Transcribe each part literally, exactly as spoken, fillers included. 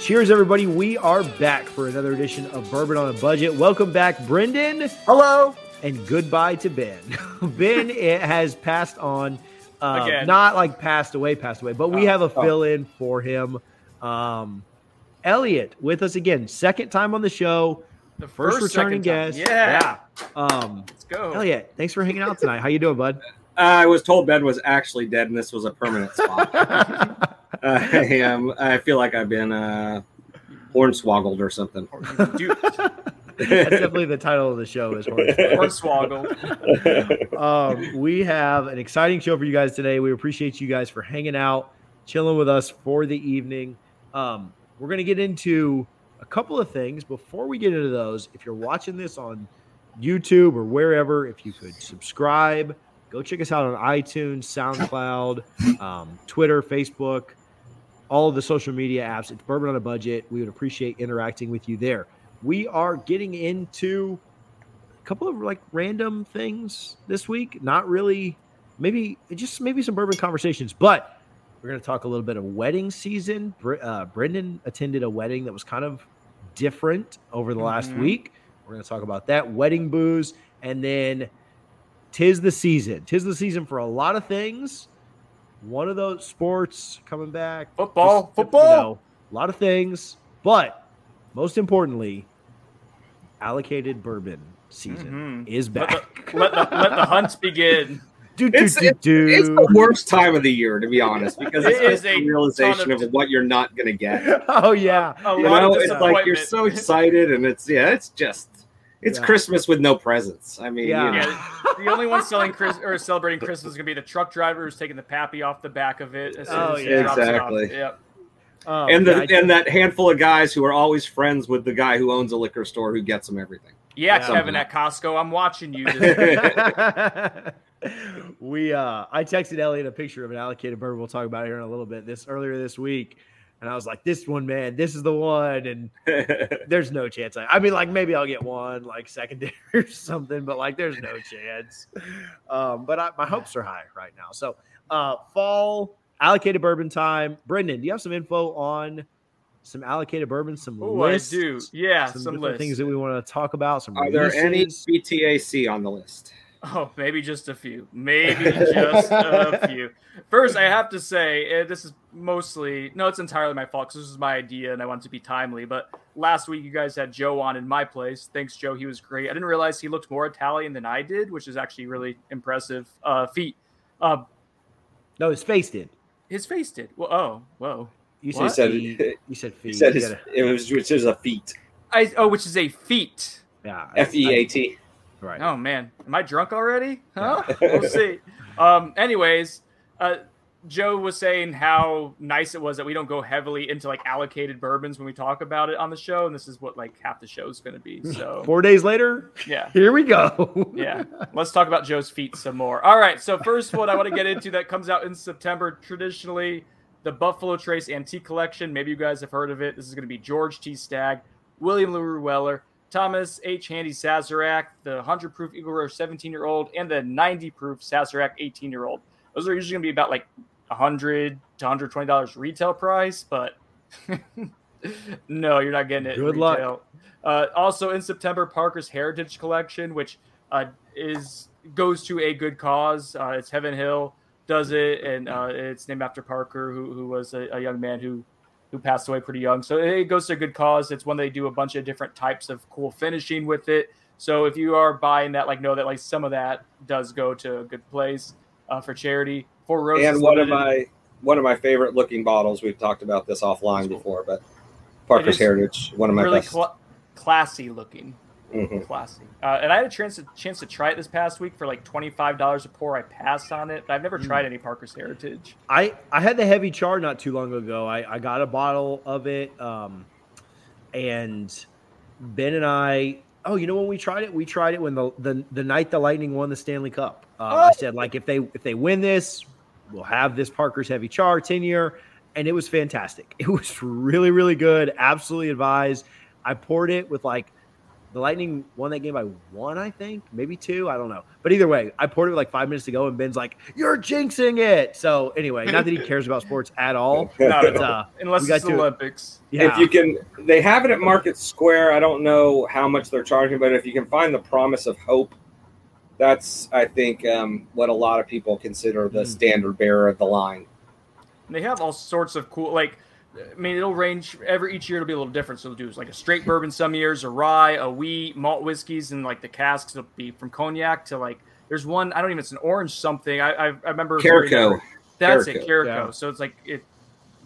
Cheers, everybody. We are back for another edition of Bourbon on a Budget. Welcome back, Brendan. Hello. And goodbye to Ben. Ben has passed on. Uh, Again. Not like passed away, passed away, but we oh, have a fill-in oh. for him. Um, Elliot with us again. Second time on the show. The first, first returning guest. Yeah. yeah. Um, Let's go. Elliot, thanks for hanging out tonight. How you doing, bud? Uh, I was told Ben was actually dead, and this was a permanent swap. uh, I am. I feel like I've been uh, hornswoggled or something. Dude. That's definitely the title of the show, is Hornswoggle. um, we have an exciting show for you guys today. We appreciate you guys for hanging out, chilling with us for the evening. Um, we're going to get into a couple of things. Before we get into those, if you're watching this on YouTube or wherever, if you could subscribe, go check us out on iTunes, SoundCloud, um, Twitter, Facebook, all of the social media apps. It's Bourbon on a Budget. We would appreciate interacting with you there. We are getting into a couple of like random things this week. Not really, maybe just maybe some bourbon conversations, but we're going to talk a little bit of wedding season. Uh, Brendan attended a wedding that was kind of different over the last mm-hmm. week. We're going to talk about that, wedding booze, and then tis the season. Tis the season for a lot of things. One of those sports coming back. Football, just, football. You know, a lot of things, but most importantly, allocated bourbon season mm-hmm. is back. Let the, let the, let the hunts begin. do, do, it's, do, it's, do. It's the worst time of the year, to be honest, because it it's is a realization of, of what you're not going to get. Oh, yeah. A you know, it's like you're so excited, and it's, yeah, it's just, it's yeah. Christmas with no presents. I mean, yeah. You know. yeah the only one selling Chris, or celebrating Christmas is going to be the truck driver who's taking the pappy off the back of it. As soon oh, as yeah. Exactly. Yep. Oh, and the yeah, and that handful of guys who are always friends with the guy who owns a liquor store who gets them everything. Yeah, yeah. Kevin at Costco, I'm watching you. we, uh, I texted Elliot a picture of an allocated bourbon. We'll talk about it here in a little bit. This earlier this week, and I was like, "This one, man, this is the one." And there's no chance. I, I mean, like maybe I'll get one like secondary or something, but like there's no chance. Um, but I, my hopes are high right now. So uh, fall. Allocated bourbon time. Brendan, do you have some info on some allocated bourbon? Some Ooh, lists? I do. Yeah, some, some lists. Things that we want to talk about. Some Are releases. There any B T A C on the list? Oh, maybe just a few. Maybe just a few. First, I have to say, this is mostly, no, it's entirely my fault because this is my idea and I want it to be timely. But last week, you guys had Joe on in my place. Thanks, Joe. He was great. I didn't realize he looked more Italian than I did, which is actually really impressive uh, feat. Uh, no, his face did. His face did. Well, oh, whoa. You what? said he, you said feet. You said his, you gotta, it was which is a feat. I oh, which is a feat. Yeah, F E A T. Right. Oh man, am I drunk already? Huh? We'll see. Um. Anyways, uh, Joe was saying how nice it was that we don't go heavily into like allocated bourbons when we talk about it on the show, and this is what like half the show is going to be. So four days later, yeah, here we go. yeah, let's talk about Joe's feet some more. All right, so first one I want to get into that comes out in September. Traditionally, the Buffalo Trace Antique Collection. Maybe you guys have heard of it. This is going to be George T. Stagg, William LaRue Weller, Thomas H. Handy Sazerac, the one hundred proof Eagle Rare seventeen year old, and the ninety proof Sazerac eighteen year old. Those are usually going to be about like one hundred to one hundred twenty dollars retail price, but no, you're not getting it. Good retail. Luck. Uh, also in September, Parker's Heritage Collection, which uh, is goes to a good cause. Uh, it's Heaven Hill does it, and uh, it's named after Parker, who who was a, a young man who who passed away pretty young. So it goes to a good cause. It's one they do a bunch of different types of cool finishing with it. So if you are buying that, like know that like some of that does go to a good place uh, for charity. Four Roses and one limited. of my one of my favorite looking bottles. We've talked about this offline cool. before, but Parker's Heritage, one of my really best. Cl- classy looking. Mm-hmm. Classy. Uh, and I had a chance to, chance to try it this past week for like twenty-five dollars a pour. I passed on it, but I've never tried any Parker's Heritage. I, I had the heavy char not too long ago. I, I got a bottle of it, um, and Ben and I, oh, you know when we tried it? We tried it when the the, the night the Lightning won the Stanley Cup. Uh, oh. I said, like, if they if they win this, we'll have this Parker's Heavy Char ten-year, and it was fantastic. It was really, really good. Absolutely advised. I poured it with, like, the Lightning won that game by one, I think, maybe two. I don't know. But either way, I poured it like five minutes ago, and Ben's like, you're jinxing it. So anyway, not that he cares about sports at all. Not at all. Uh, Unless it's the Olympics. Yeah. If you can, they have it at Market Square. I don't know how much they're charging, but if you can find the Promise of Hope, that's, I think, um, what a lot of people consider the mm. standard bearer of the line. And they have all sorts of cool, like, I mean, it'll range every each year. It'll be a little different. So they'll do like a straight bourbon some years, a rye, a wheat, malt whiskeys, and like the casks will be from cognac to like. There's one I don't even. It's an orange something. I I, I remember. Carico. That's it, Carico. Yeah. So it's like it.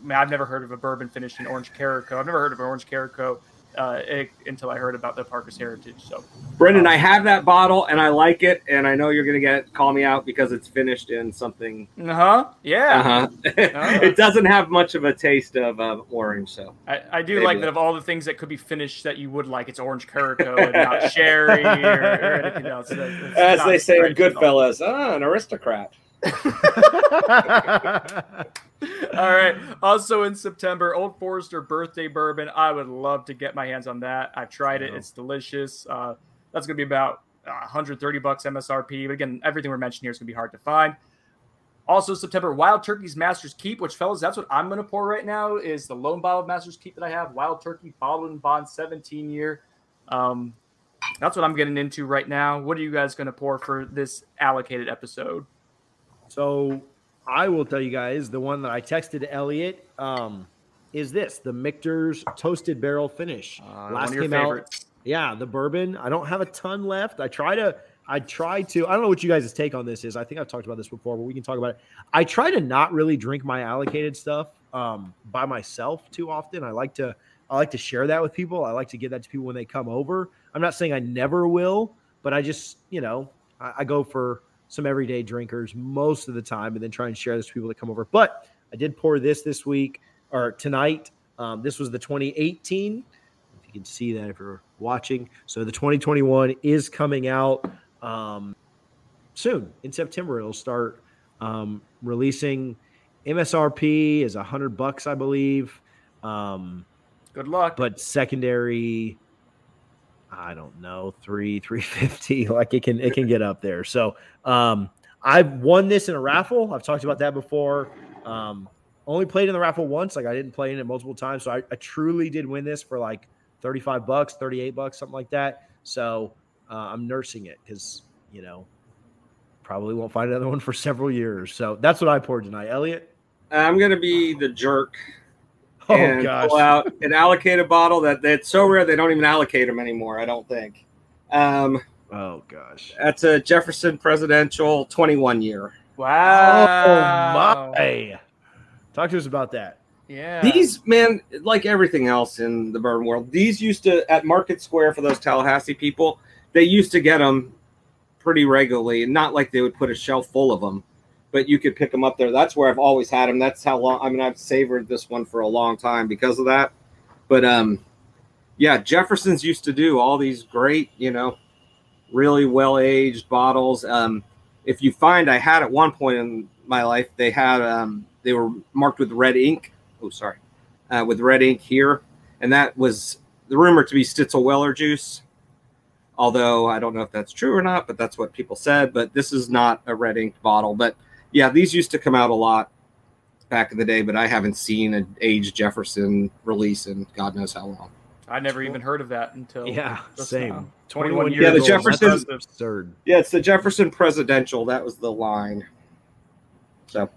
I mean, I've never heard of a bourbon finished in orange Carico. I've never heard of an orange Carico uh, it, until I heard about the Parker's Heritage. So, Brendan, um, I have that bottle and I like it, and I know you're gonna get call me out because it's finished in something. Uh huh. Yeah. Uh-huh. Uh-huh. It doesn't have much of a taste of uh, orange, so I, I do maybe like that. Of all the things that could be finished that you would like, it's orange Carico and not sherry or, or anything else. That, as they say in Goodfellas, ah, an aristocrat. All right. Also in September, Old Forester birthday bourbon. I would love to get my hands on that. I've tried it. It's delicious. Uh, that's going to be about one hundred thirty bucks M S R P. But again, everything we're mentioning here is going to be hard to find. Also September, Wild Turkey's Masters Keep, which, fellas, that's what I'm going to pour right now is the lone bottle of Masters Keep that I have. Wild Turkey bottled and bond seventeen year. Um, that's what I'm getting into right now. What are you guys going to pour for this allocated episode? So I will tell you guys, the one that I texted Elliot um, is this, the Michter's Toasted Barrel Finish. Uh, Last came favorites. out. Yeah, the bourbon. I don't have a ton left. I try to, I try to, I don't know what you guys' take on this is. I think I've talked about this before, but we can talk about it. I try to not really drink my allocated stuff um, by myself too often. I like to, I like to share that with people. I like to give that to people when they come over. I'm not saying I never will, but I just, you know, I, I go for some everyday drinkers most of the time, and then try and share this with people that come over. But I did pour this this week or tonight. Um, this was the twenty eighteen. If you can see that if you're watching. So the twenty twenty-one is coming out um, soon in September. It'll start um, releasing. M S R P is a hundred bucks, I believe. Um, Good luck. But secondary, I don't know, three, three fifty. Like it can, it can get up there. So um, I've won this in a raffle. I've talked about that before. Um, only played in the raffle once. Like I didn't play in it multiple times. So I, I truly did win this for like thirty-five bucks, thirty-eight bucks, something like that. So uh, I'm nursing it because, you know, probably won't find another one for several years. So that's what I poured tonight. Elliot? I'm going to be the jerk. Oh, and gosh. Pull out an allocated bottle that that's so rare they don't even allocate them anymore, I don't think. Um, oh, gosh. That's a Jefferson Presidential twenty-one year. Wow. Oh, my. Talk to us about that. Yeah. These, man, like everything else in the bourbon world, these used to, at Market Square for those Tallahassee people, they used to get them pretty regularly. Not like they would put a shelf full of them, but you could pick them up there. That's where I've always had them. That's how long, I mean, I've savored this one for a long time because of that. But, um, yeah, Jefferson's used to do all these great, you know, really well-aged bottles. Um, if you find, I had at one point in my life, they had, um, they were marked with red ink. Oh, sorry. Uh, with red ink here. And that was the rumor to be Stitzel-Weller juice. Although I don't know if that's true or not, but that's what people said. But this is not a red ink bottle, but yeah, these used to come out a lot back in the day, but I haven't seen an aged Jefferson release in God knows how long. I never even heard of that until yeah, same. Now. twenty-one years. Yeah, the Jefferson. Absurd. Yeah, it's the Jefferson Presidential. That was the line. So,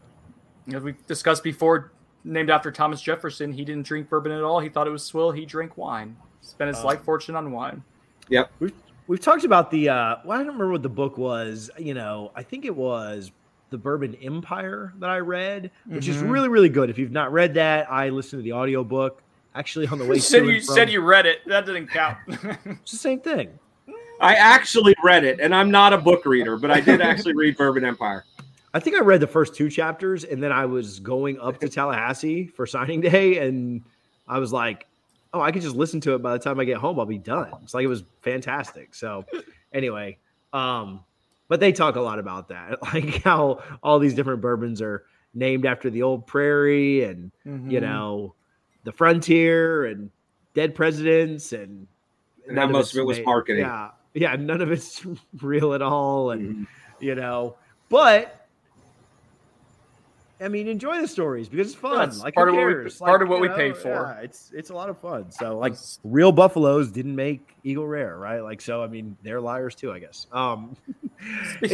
as we discussed before, named after Thomas Jefferson, he didn't drink bourbon at all. He thought it was swill. He drank wine. Spent his um, life fortune on wine. Yep. We've, we've talked about the. Uh, well, I don't remember what the book was. You know, I think it was The Bourbon Empire that I read, which mm-hmm. is really, really good. If you've not read that, I listened to the audiobook actually on the way. You said, you, from... said you read it. That didn't count. It's the same thing. I actually read it, and I'm not a book reader, but I did actually read Bourbon Empire. I think I read the first two chapters, and then I was going up to Tallahassee for signing day, and I was like, oh, I could just listen to it. By the time I get home, I'll be done. It's like it was fantastic. So anyway, um, but they talk a lot about that, like how all these different bourbons are named after the old prairie and, mm-hmm. you know, the frontier and dead presidents. And, and that most of it was marketing. Yeah, yeah, none of it's real at all. And, mm-hmm. you know, but – I mean, enjoy the stories because it's fun. It's like part of what we, part like, of what we know, paid for. Yeah, it's it's a lot of fun. So like real buffaloes didn't make Eagle Rare, right? Like so, I mean, they're liars too, I guess. Um,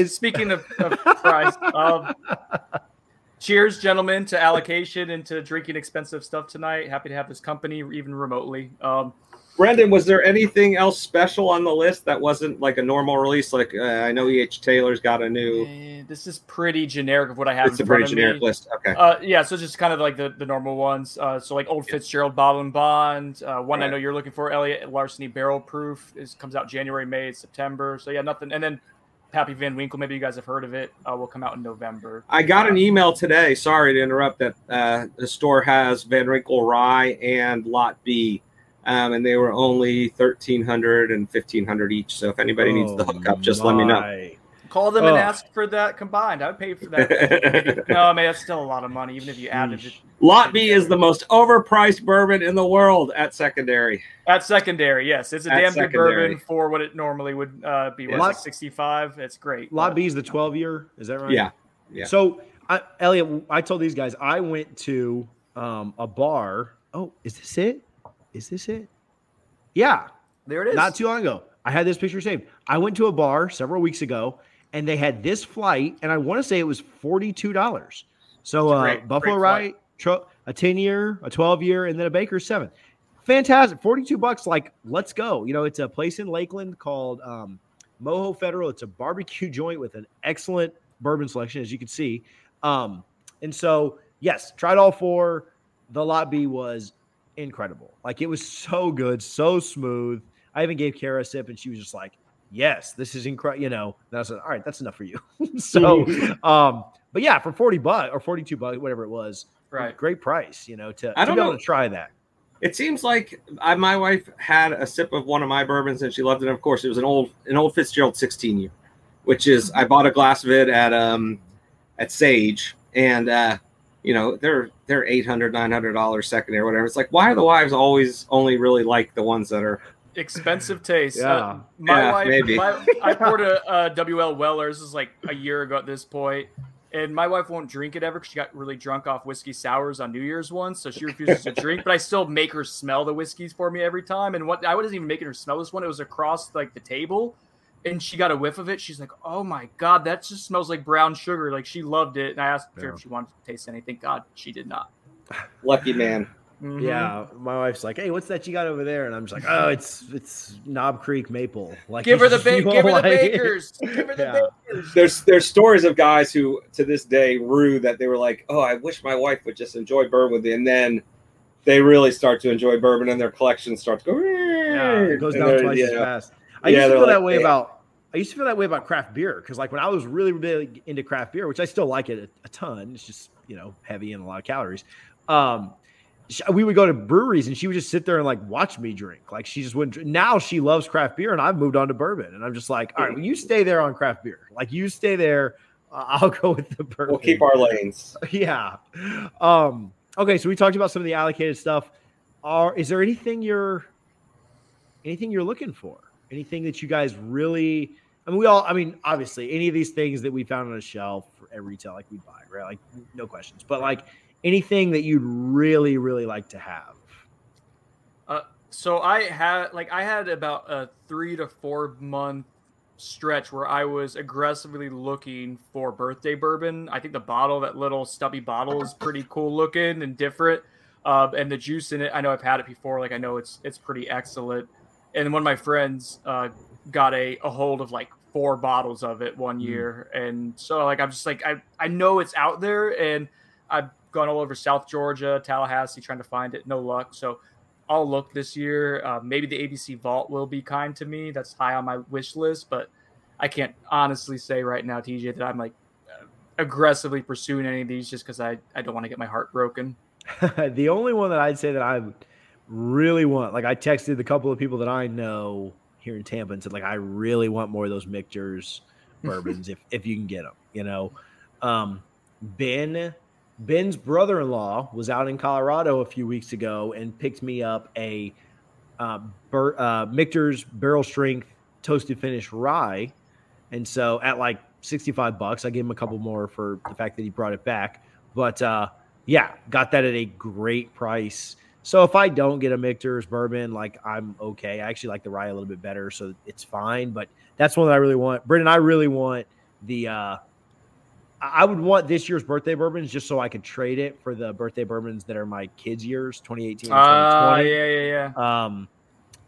Speaking of, of price, um, cheers, gentlemen, to allocation and to drinking expensive stuff tonight. Happy to have this company, even remotely. Um, Brendan, was there anything else special on the list that wasn't like a normal release? Like uh, I know E H Taylor's got a new. Uh, this is pretty generic of what I have. It's in a front pretty of generic me. List. Okay. Uh, yeah, so it's just kind of like the, the normal ones. Uh, so like Old Fitzgerald, Bottle and Bond. Uh, one right. I know you're looking for, Elliot Larceny Barrel Proof. It comes out January, May, September. So yeah, nothing. And then Pappy Van Winkle, maybe you guys have heard of it. Uh, will come out in November. I got an email today. Sorry to interrupt. That uh, the store has Van Winkle Rye and Lot B. Um, and they were only thirteen hundred dollars and fifteen hundred dollars each. So if anybody oh needs the hookup, just my. let me know. Call them oh. and ask for that combined. I would pay for that. No, I mean, that's still a lot of money, even if you added it. Lot B is the most overpriced bourbon in the world at secondary. At secondary, yes. It's a at damn good bourbon for what it normally would uh, be. What, Lot, like sixty-five? That's great. Lot B is the twelve-year. Is that right? Yeah. yeah. So, I, Elliot, I told these guys, I went to um, a bar. Oh, is this it? Is this it? Yeah. There it is. Not too long ago. I had this picture saved. I went to a bar several weeks ago, and they had this flight, and I want to say it was forty-two dollars. So uh, great, Buffalo Rye, tro- a ten-year, a twelve-year, and then a Baker's seven. Fantastic. forty-two bucks. Like, let's go. You know, it's a place in Lakeland called um, Moho Federal. It's a barbecue joint with an excellent bourbon selection, as you can see. Um, and so, yes, tried all four. The Lot B was incredible. Like, it was so good, so smooth. I even gave Kara a sip, and she was just like, yes, this is incredible, you know. And I said, all right, that's enough for you. So um but yeah, for forty bucks or forty-two bucks, whatever it was, right, great price, you know, to, I to don't be able know. to try that. It seems like I, my wife had a sip of one of my bourbons and she loved it. Of course, it was an old an old Fitzgerald sixteen year, which is, I bought a glass of it at um at Sage, and uh you know, they're they're eight hundred dollars, nine hundred dollars secondary or whatever. It's like, why are the wives always only really like the ones that are expensive taste? Yeah, uh, my yeah, wife, maybe. My, I poured a, a W L Weller's, is like a year ago at this point, and my wife won't drink it ever because she got really drunk off whiskey sours on New Year's once, so she refuses to drink. But I still make her smell the whiskeys for me every time. And what I wasn't even making her smell this one; it was across like the table. And she got a whiff of it. She's like, oh, my God, that just smells like brown sugar. Like, she loved it. And I asked her yeah. if she wanted to taste anything. God, she did not. Lucky man. Mm-hmm. Yeah. My wife's like, hey, what's that you got over there? And I'm just like, oh, it's it's Knob Creek maple. Like, give her the, ba- give her the like bakers. It. Give her the yeah. bakers. There's, there's stories of guys who, to this day, rue that they were like, oh, I wish my wife would just enjoy bourbon with me. And then they really start to enjoy bourbon, and their collection starts to go. Yeah, it goes down twice yeah. as fast. I yeah, used to feel like, that way hey. about I used to feel that way about craft beer, because like when I was really really into craft beer, which I still like it a, a ton, it's just, you know, heavy and a lot of calories. Um, we would go to breweries and she would just sit there and like watch me drink. Like, she just wouldn't drink. Now she loves craft beer, and I've moved on to bourbon, and I'm just like, all right, well, you stay there on craft beer. Like, you stay there, uh, I'll go with the bourbon. We'll keep our lanes. Yeah. Um, okay, so we talked about some of the allocated stuff. Are is there anything you're anything you're looking for? Anything that you guys really, I mean, we all, I mean, obviously, any of these things that we found on a shelf for every retail, like, we buy, right? Like, no questions. But, like, anything that you'd really, really like to have? Uh, so I had, like, I had about a three to four month stretch where I was aggressively looking for birthday bourbon. I think the bottle, that little stubby bottle, is pretty cool looking and different. Uh, and the juice in it, I know I've had it before. Like, I know it's it's pretty excellent. And one of my friends uh, got a, a hold of like four bottles of it one year. Mm. And so like, I'm just like, I, I know it's out there, and I've gone all over South Georgia, Tallahassee, trying to find it. No luck. So I'll look this year. Uh, maybe the A B C vault will be kind to me. That's high on my wish list, but I can't honestly say right now, T J, that I'm like aggressively pursuing any of these just because I, I don't want to get my heart broken. The only one that I'd say that I really want, like I texted a couple of people that I know here in Tampa and said, like, I really want more of those Michters bourbons if, if you can get them, you know. Um, Ben, Ben's brother-in-law was out in Colorado a few weeks ago and picked me up a uh, bur- uh, Michter's barrel strength toasted finish rye. And so at like sixty-five bucks, I gave him a couple more for the fact that he brought it back. But uh, yeah, got that at a great price. So if I don't get a Michter's bourbon, like I'm okay. I actually like the rye a little bit better, so it's fine. But that's one that I really want. Brendan, I really want the uh, – I would want this year's birthday bourbons just so I could trade it for the birthday bourbons that are my kids' years, twenty eighteen and twenty twenty. Uh, yeah, yeah, yeah. Um,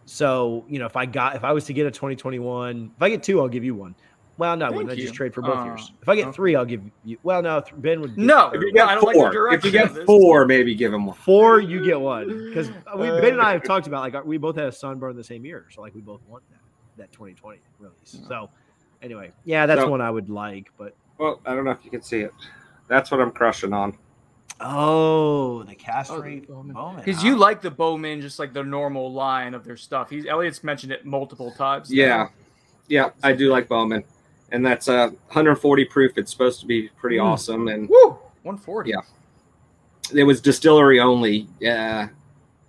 so, you know, if I got – if I was to get a twenty twenty-one – if I get two, I'll give you one. Well, no, I just trade for both uh, years. If I get okay. three, I'll give you. Well, no, Ben would. No, if you get I don't four. Like your direction. If you get four, maybe give him one. Four, you get one because uh, Ben and I have talked about like we both had a sunburn the same year, so like we both want that that twenty twenty release. Yeah. So anyway, yeah, that's so, one I would like, but well, I don't know if you can see it. That's what I'm crushing on. Oh, the castrate oh, Bowman. Because you like the Bowman, just like the normal line of their stuff. He's Elliot's mentioned it multiple times. Yeah, now. yeah, I do like Bowman. And that's uh, one forty proof. It's supposed to be pretty mm. awesome. And woo, one forty. Yeah, it was distillery only. Yeah,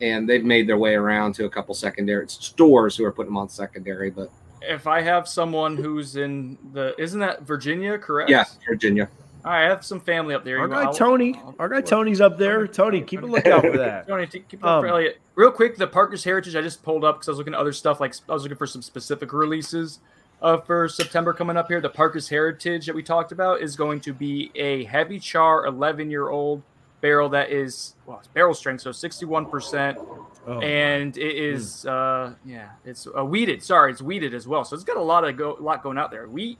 and they've made their way around to a couple secondary stores who are putting them on secondary. But if I have someone who's in the, isn't that Virginia, correct? Yeah, Virginia. All right, I have some family up there. Our guy Tony, our guy Tony's up there. Tony, keep a lookout for that. Tony, keep a lookout for Elliot. Real quick, the Parker's Heritage I just pulled up because I was looking at other stuff. Like I was looking for some specific releases. Uh, for September coming up here, the Parker's Heritage that we talked about is going to be a heavy char eleven-year-old barrel that is well, it's barrel strength, so sixty-one percent, oh, and it is mm. uh, yeah, it's uh, weeded. Sorry, it's weeded as well, so it's got a lot of go, lot going out there. Wheat,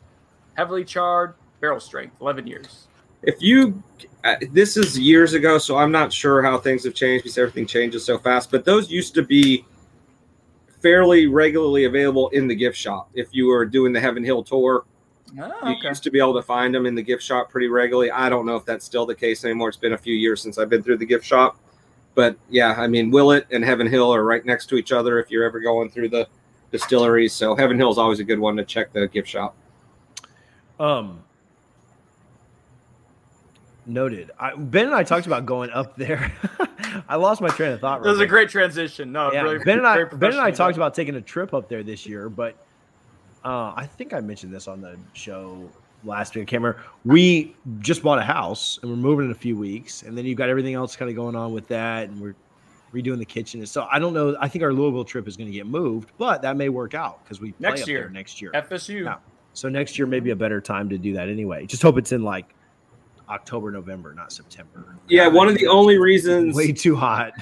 heavily charred, barrel strength, eleven years. If you uh, this is years ago, so I'm not sure how things have changed because everything changes so fast. But those used to be fairly regularly available in the gift shop. If you were doing the Heaven Hill tour, oh, okay. you used to be able to find them in the gift shop pretty regularly. I don't know if that's still the case anymore. It's been a few years since I've been through the gift shop. But, yeah, I mean, Willett and Heaven Hill are right next to each other if you're ever going through the distilleries. So Heaven Hill is always a good one to check the gift shop. Um, Noted. I, Ben and I talked about going up there. I lost my train of thought. Right, that was a great transition. No, yeah, really, Ben and I, Ben and I talked about taking a trip up there this year, but uh, I think I mentioned this on the show last week. I can't remember. We just bought a house and we're moving in a few weeks, and then you've got everything else kind of going on with that, and we're redoing the kitchen. So I don't know. I think our Louisville trip is going to get moved, but that may work out because we play next up year. There next year, F S U. No. So next year may be a better time to do that anyway. Just hope it's in like October, November, not September. Yeah, one of the only reasons way too hot.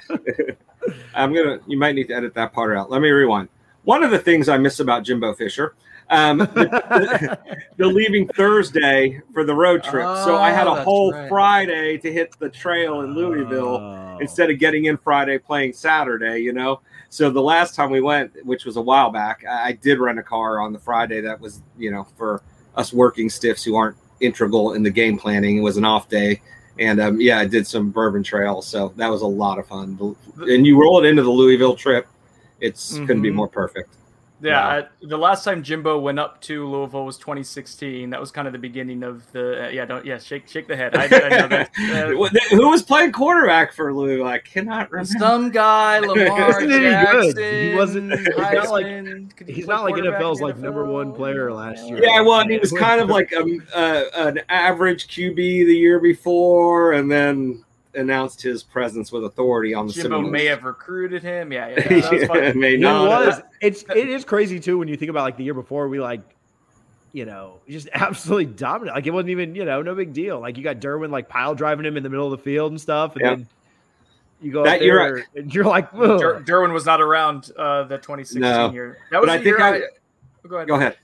I'm gonna you might need to edit that part out. Let me rewind. One of the things I miss about Jimbo Fisher, um the, the leaving Thursday for the road trip. Oh, so I had a whole right. Friday to hit the trail in Louisville oh. instead of getting in Friday, playing Saturday, you know. So the last time we went, which was a while back, I did rent a car on the Friday that was, you know, for us working stiffs who aren't integral in the game planning. It was an off day, and um yeah I did some bourbon trails, so that was a lot of fun. And you roll it into the Louisville trip, it's mm-hmm. couldn't be more perfect. Yeah, yeah. I, the last time Jimbo went up to Louisville was twenty sixteen. That was kind of the beginning of the uh, yeah don't yeah shake shake the head. I, I know that. Uh, who was playing quarterback for Louisville? I cannot remember. Some guy, Lamar Jackson. Good. He wasn't. He's not like, he he's not like N F L's like N F L? Number one player last year. Yeah, well, and he was kind of like a, a, an average Q B the year before, and then announced his presence with authority on the Jimbo Seminoles. May have recruited him. Yeah, yeah, yeah, that was yeah may not. It was. It's it is crazy too when you think about like the year before we like, you know, just absolutely dominant. Like it wasn't even, you know, no big deal. Like you got Derwin like pile driving him in the middle of the field and stuff, and yeah. then you go that up there year, and you're like, Der- Derwin was not around uh, the twenty sixteen no. year. That was but the I year. I, I, oh, go ahead. Go ahead.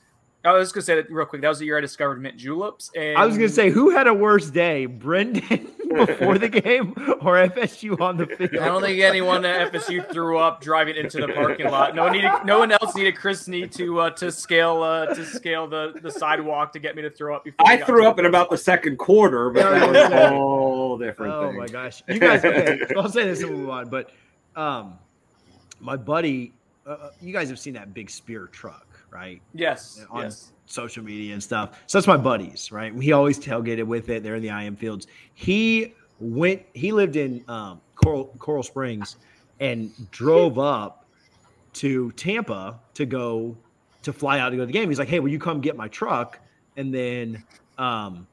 I was gonna say that real quick. That was the year I discovered mint juleps. And I was gonna say, who had a worse day, Brendan before the game or F S U on the field? I don't think anyone at F S U threw up driving into the parking lot. No one needed, no one else needed Christney to uh, to scale uh, to scale the, the sidewalk to get me to throw up. Before I threw up in about the second quarter, but that was a whole different thing. Oh my gosh, you guys! Okay, so I'll say this and move on, but um, my buddy, uh, you guys have seen that big spear truck, right? Yes. On yes. social media and stuff. So that's my buddies, right? We always tailgated with it. They're in the I M fields. He went, he lived in um, Coral, Coral Springs and drove up to Tampa to go, to fly out to go to the game. He's like, hey, will you come get my truck? And then um,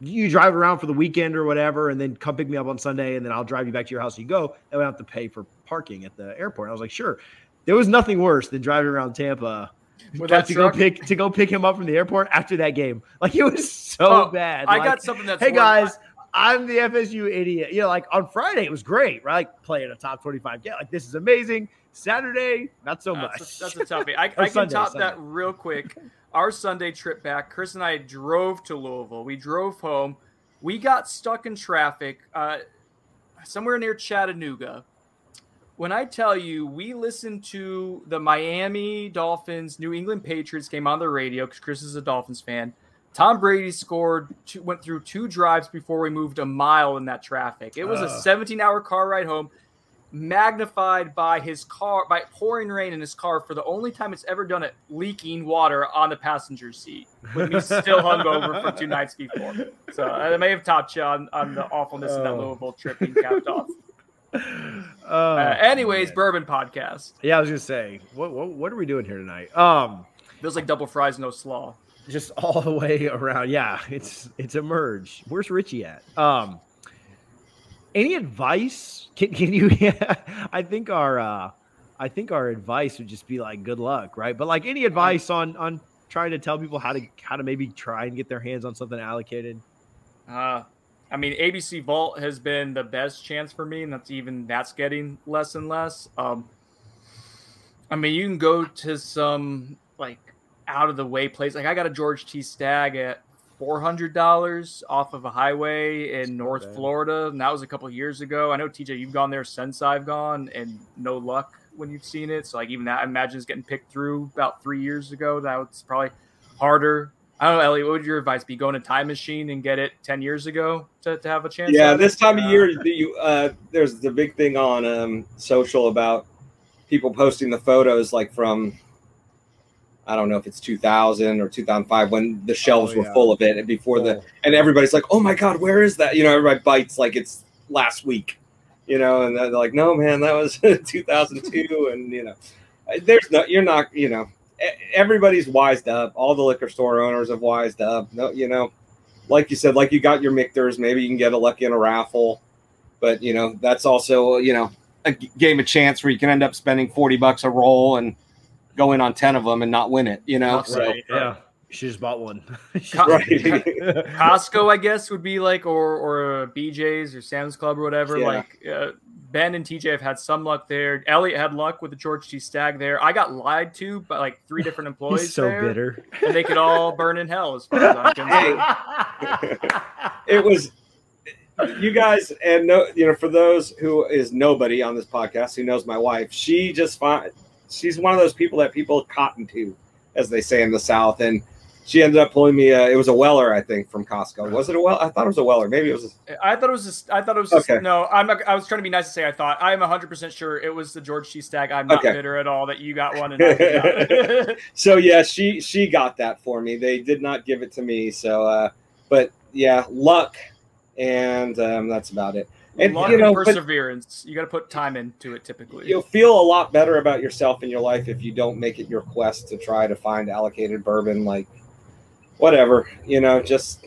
you drive around for the weekend or whatever, and then come pick me up on Sunday, and then I'll drive you back to your house. And you go, and we don't have to pay for parking at the airport. And I was like, sure. There was nothing worse than driving around Tampa Got to truck. go pick to go pick him up from the airport after that game. Like it was so oh, bad. I like, got something that's hey guys, I- I'm the F S U idiot. You know, like on Friday it was great, right? Like playing a top twenty-five game. Like this is amazing. Saturday, not so much. That's a, that's a toughie. I, I Sunday, can top Sunday. that real quick. Our Sunday trip back, Chris and I drove to Louisville. We drove home. We got stuck in traffic uh, somewhere near Chattanooga. When I tell you, we listened to the Miami Dolphins, New England Patriots game on the radio because Chris is a Dolphins fan. Tom Brady scored, two, went through two drives before we moved a mile in that traffic. It was uh. a seventeen-hour car ride home, magnified by his car by pouring rain in his car for the only time it's ever done it, leaking water on the passenger seat. With me still hungover from two nights before. So I may have topped you on, on the awfulness uh. of that Louisville trip being capped off. Oh, uh, anyways, man. Bourbon podcast. Yeah, I was gonna say, what, what what are we doing here tonight? Um, feels like double fries, no slaw, just all the way around. Yeah, it's it's a merge. Where's Richie at? Um, any advice? Can can you? Yeah, I think our uh, I think our advice would just be like good luck, right? But like any advice on on trying to tell people how to how to maybe try and get their hands on something allocated. Uh I mean, A B C vault has been the best chance for me, and that's even that's getting less and less. Um, I mean, you can go to some like out of the way place. Like I got a George T. Stagg at four hundred dollars off of a highway in that's North bad. Florida, and that was a couple of years ago. I know T J, you've gone there since I've gone, and no luck when you've seen it. So like even that, I imagine it's getting picked through about three years ago. That was probably harder. I don't know, Elliot, what would your advice be? Go in a time machine and get it ten years ago to, to have a chance? Yeah, this time of year, you, uh, there's the big thing on um, social about people posting the photos like from, I don't know if it's two thousand or two thousand five when the shelves oh, were yeah. full of it. And before oh. the, and everybody's like, oh my God, where is that? You know, everybody bites like it's last week, you know, and they're like, no, man, that was two thousand two. And, you know, there's no, you're not, you know. Everybody's wised up. All the liquor store owners have wised up. No, you know, like you said, like you got your Michters. Maybe you can get a lucky in a raffle, but you know that's also you know a game of chance where you can end up spending forty bucks a roll and go in on ten of them and not win it. You know, right? So, yeah, she just bought one. Right. Costco, I guess, would be like or or B J's or Sam's Club or whatever. Yeah. Like uh, Ben and T J have had some luck there. Elliot had luck with the George T. Stagg there. I got lied to by like three different employees. He's so there, bitter. And they could all burn in hell as far as I'm concerned. Hey, it was you guys, and no, you know, for those who is nobody on this podcast who knows my wife, she just find, she's one of those people that people cotton to, as they say in the South, and she ended up pulling me. Uh, it was a Weller, I think, from Costco. Was it a Weller? I thought it was a Weller. Maybe it was. A... I thought it was. A, I thought it was. A, okay. No, I'm. Not, I was trying to be nice to say. I thought I'm one hundred percent sure it was the George T. Stagg. I'm not okay. bitter at all that you got one. And I got so yeah, she she got that for me. They did not give it to me. So, uh, but yeah, luck, and um, that's about it. And luck you know, and perseverance. But, you got to put time into it. Typically, you'll feel a lot better about yourself in your life if you don't make it your quest to try to find allocated bourbon like. Whatever, you know, just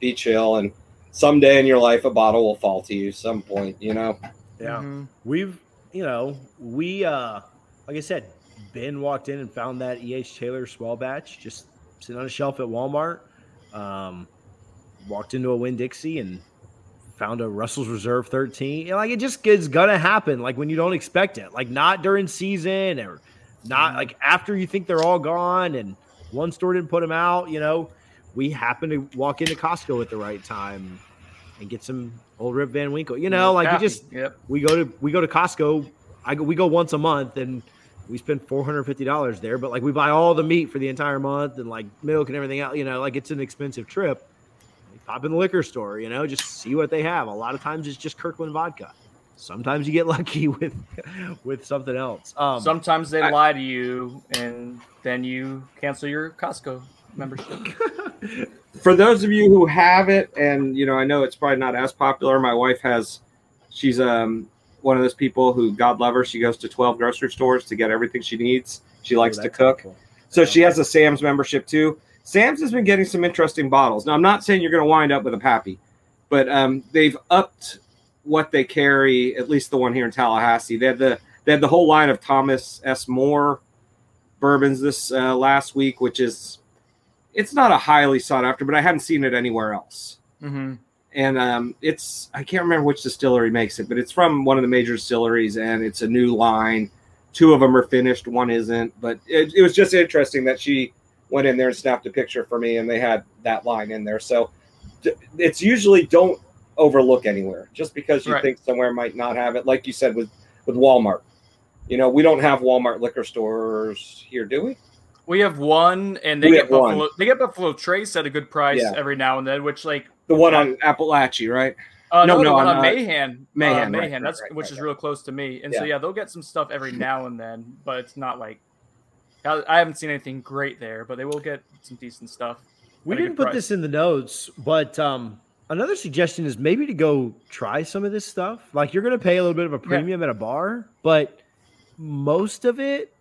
be chill, and someday in your life a bottle will fall to you at some point, you know. Yeah. Mm-hmm. We've, you know, we, uh, like I said, Ben walked in and found that E H Taylor small batch just sitting on a shelf at Walmart. Um, walked into a Winn-Dixie and found a Russell's Reserve thirteen. And, like, it just is going to happen, like, when you don't expect it. Like, not during season or not, like, after you think they're all gone and – one store didn't put them out. You know, we happened to walk into Costco at the right time and get some Old Rip Van Winkle. You know, like Coffee. you just yep. we go to we go to Costco. I go, we go once a month and we spend four hundred fifty dollars there, but like we buy all the meat for the entire month and like milk and everything else. You know, like it's an expensive trip. We pop in the liquor store, you know, just see what they have. A lot of times it's just Kirkland vodka. Sometimes you get lucky with with something else. Um, Sometimes they I, lie to you, and then you cancel your Costco membership. For those of you who have it, and you know, I know it's probably not as popular. My wife has; she's um one of those people who, God love her, she goes to twelve grocery stores to get everything she needs. She likes oh, to cook, cool. so she has a Sam's membership too. Sam's has been getting some interesting bottles. Now, I'm not saying you're going to wind up with a Pappy, but um, they've upped what they carry, at least the one here in Tallahassee. They had the they had the whole line of Thomas S. More bourbons this uh, last week, which is, it's not a highly sought after, but I hadn't seen it anywhere else. Mm-hmm. And um, it's, I can't remember which distillery makes it, but it's from one of the major distilleries, and it's a new line. Two of them are finished, one isn't. But it, it was just interesting that she went in there and snapped a picture for me, and they had that line in there. So it's usually don't overlook anywhere just because you right. think somewhere might not have it. Like you said with, with Walmart, you know, we don't have Walmart liquor stores here, do we? We have one, and they we get Buffalo. One. They get Buffalo Trace at a good price yeah. every now and then, which like the one on Appalachie, right? Uh, no, no, the no, one on Mahan, Mahan, uh, Mahan. Right, that's right, which right, is right. real close to me, and yeah. so yeah, they'll get some stuff every now and then, but it's not like I haven't seen anything great there, but they will get some decent stuff. We didn't put price. this in the notes, but um. Another suggestion is maybe to go try some of this stuff. Like you're going to pay a little bit of a premium yeah. at a bar, but most of it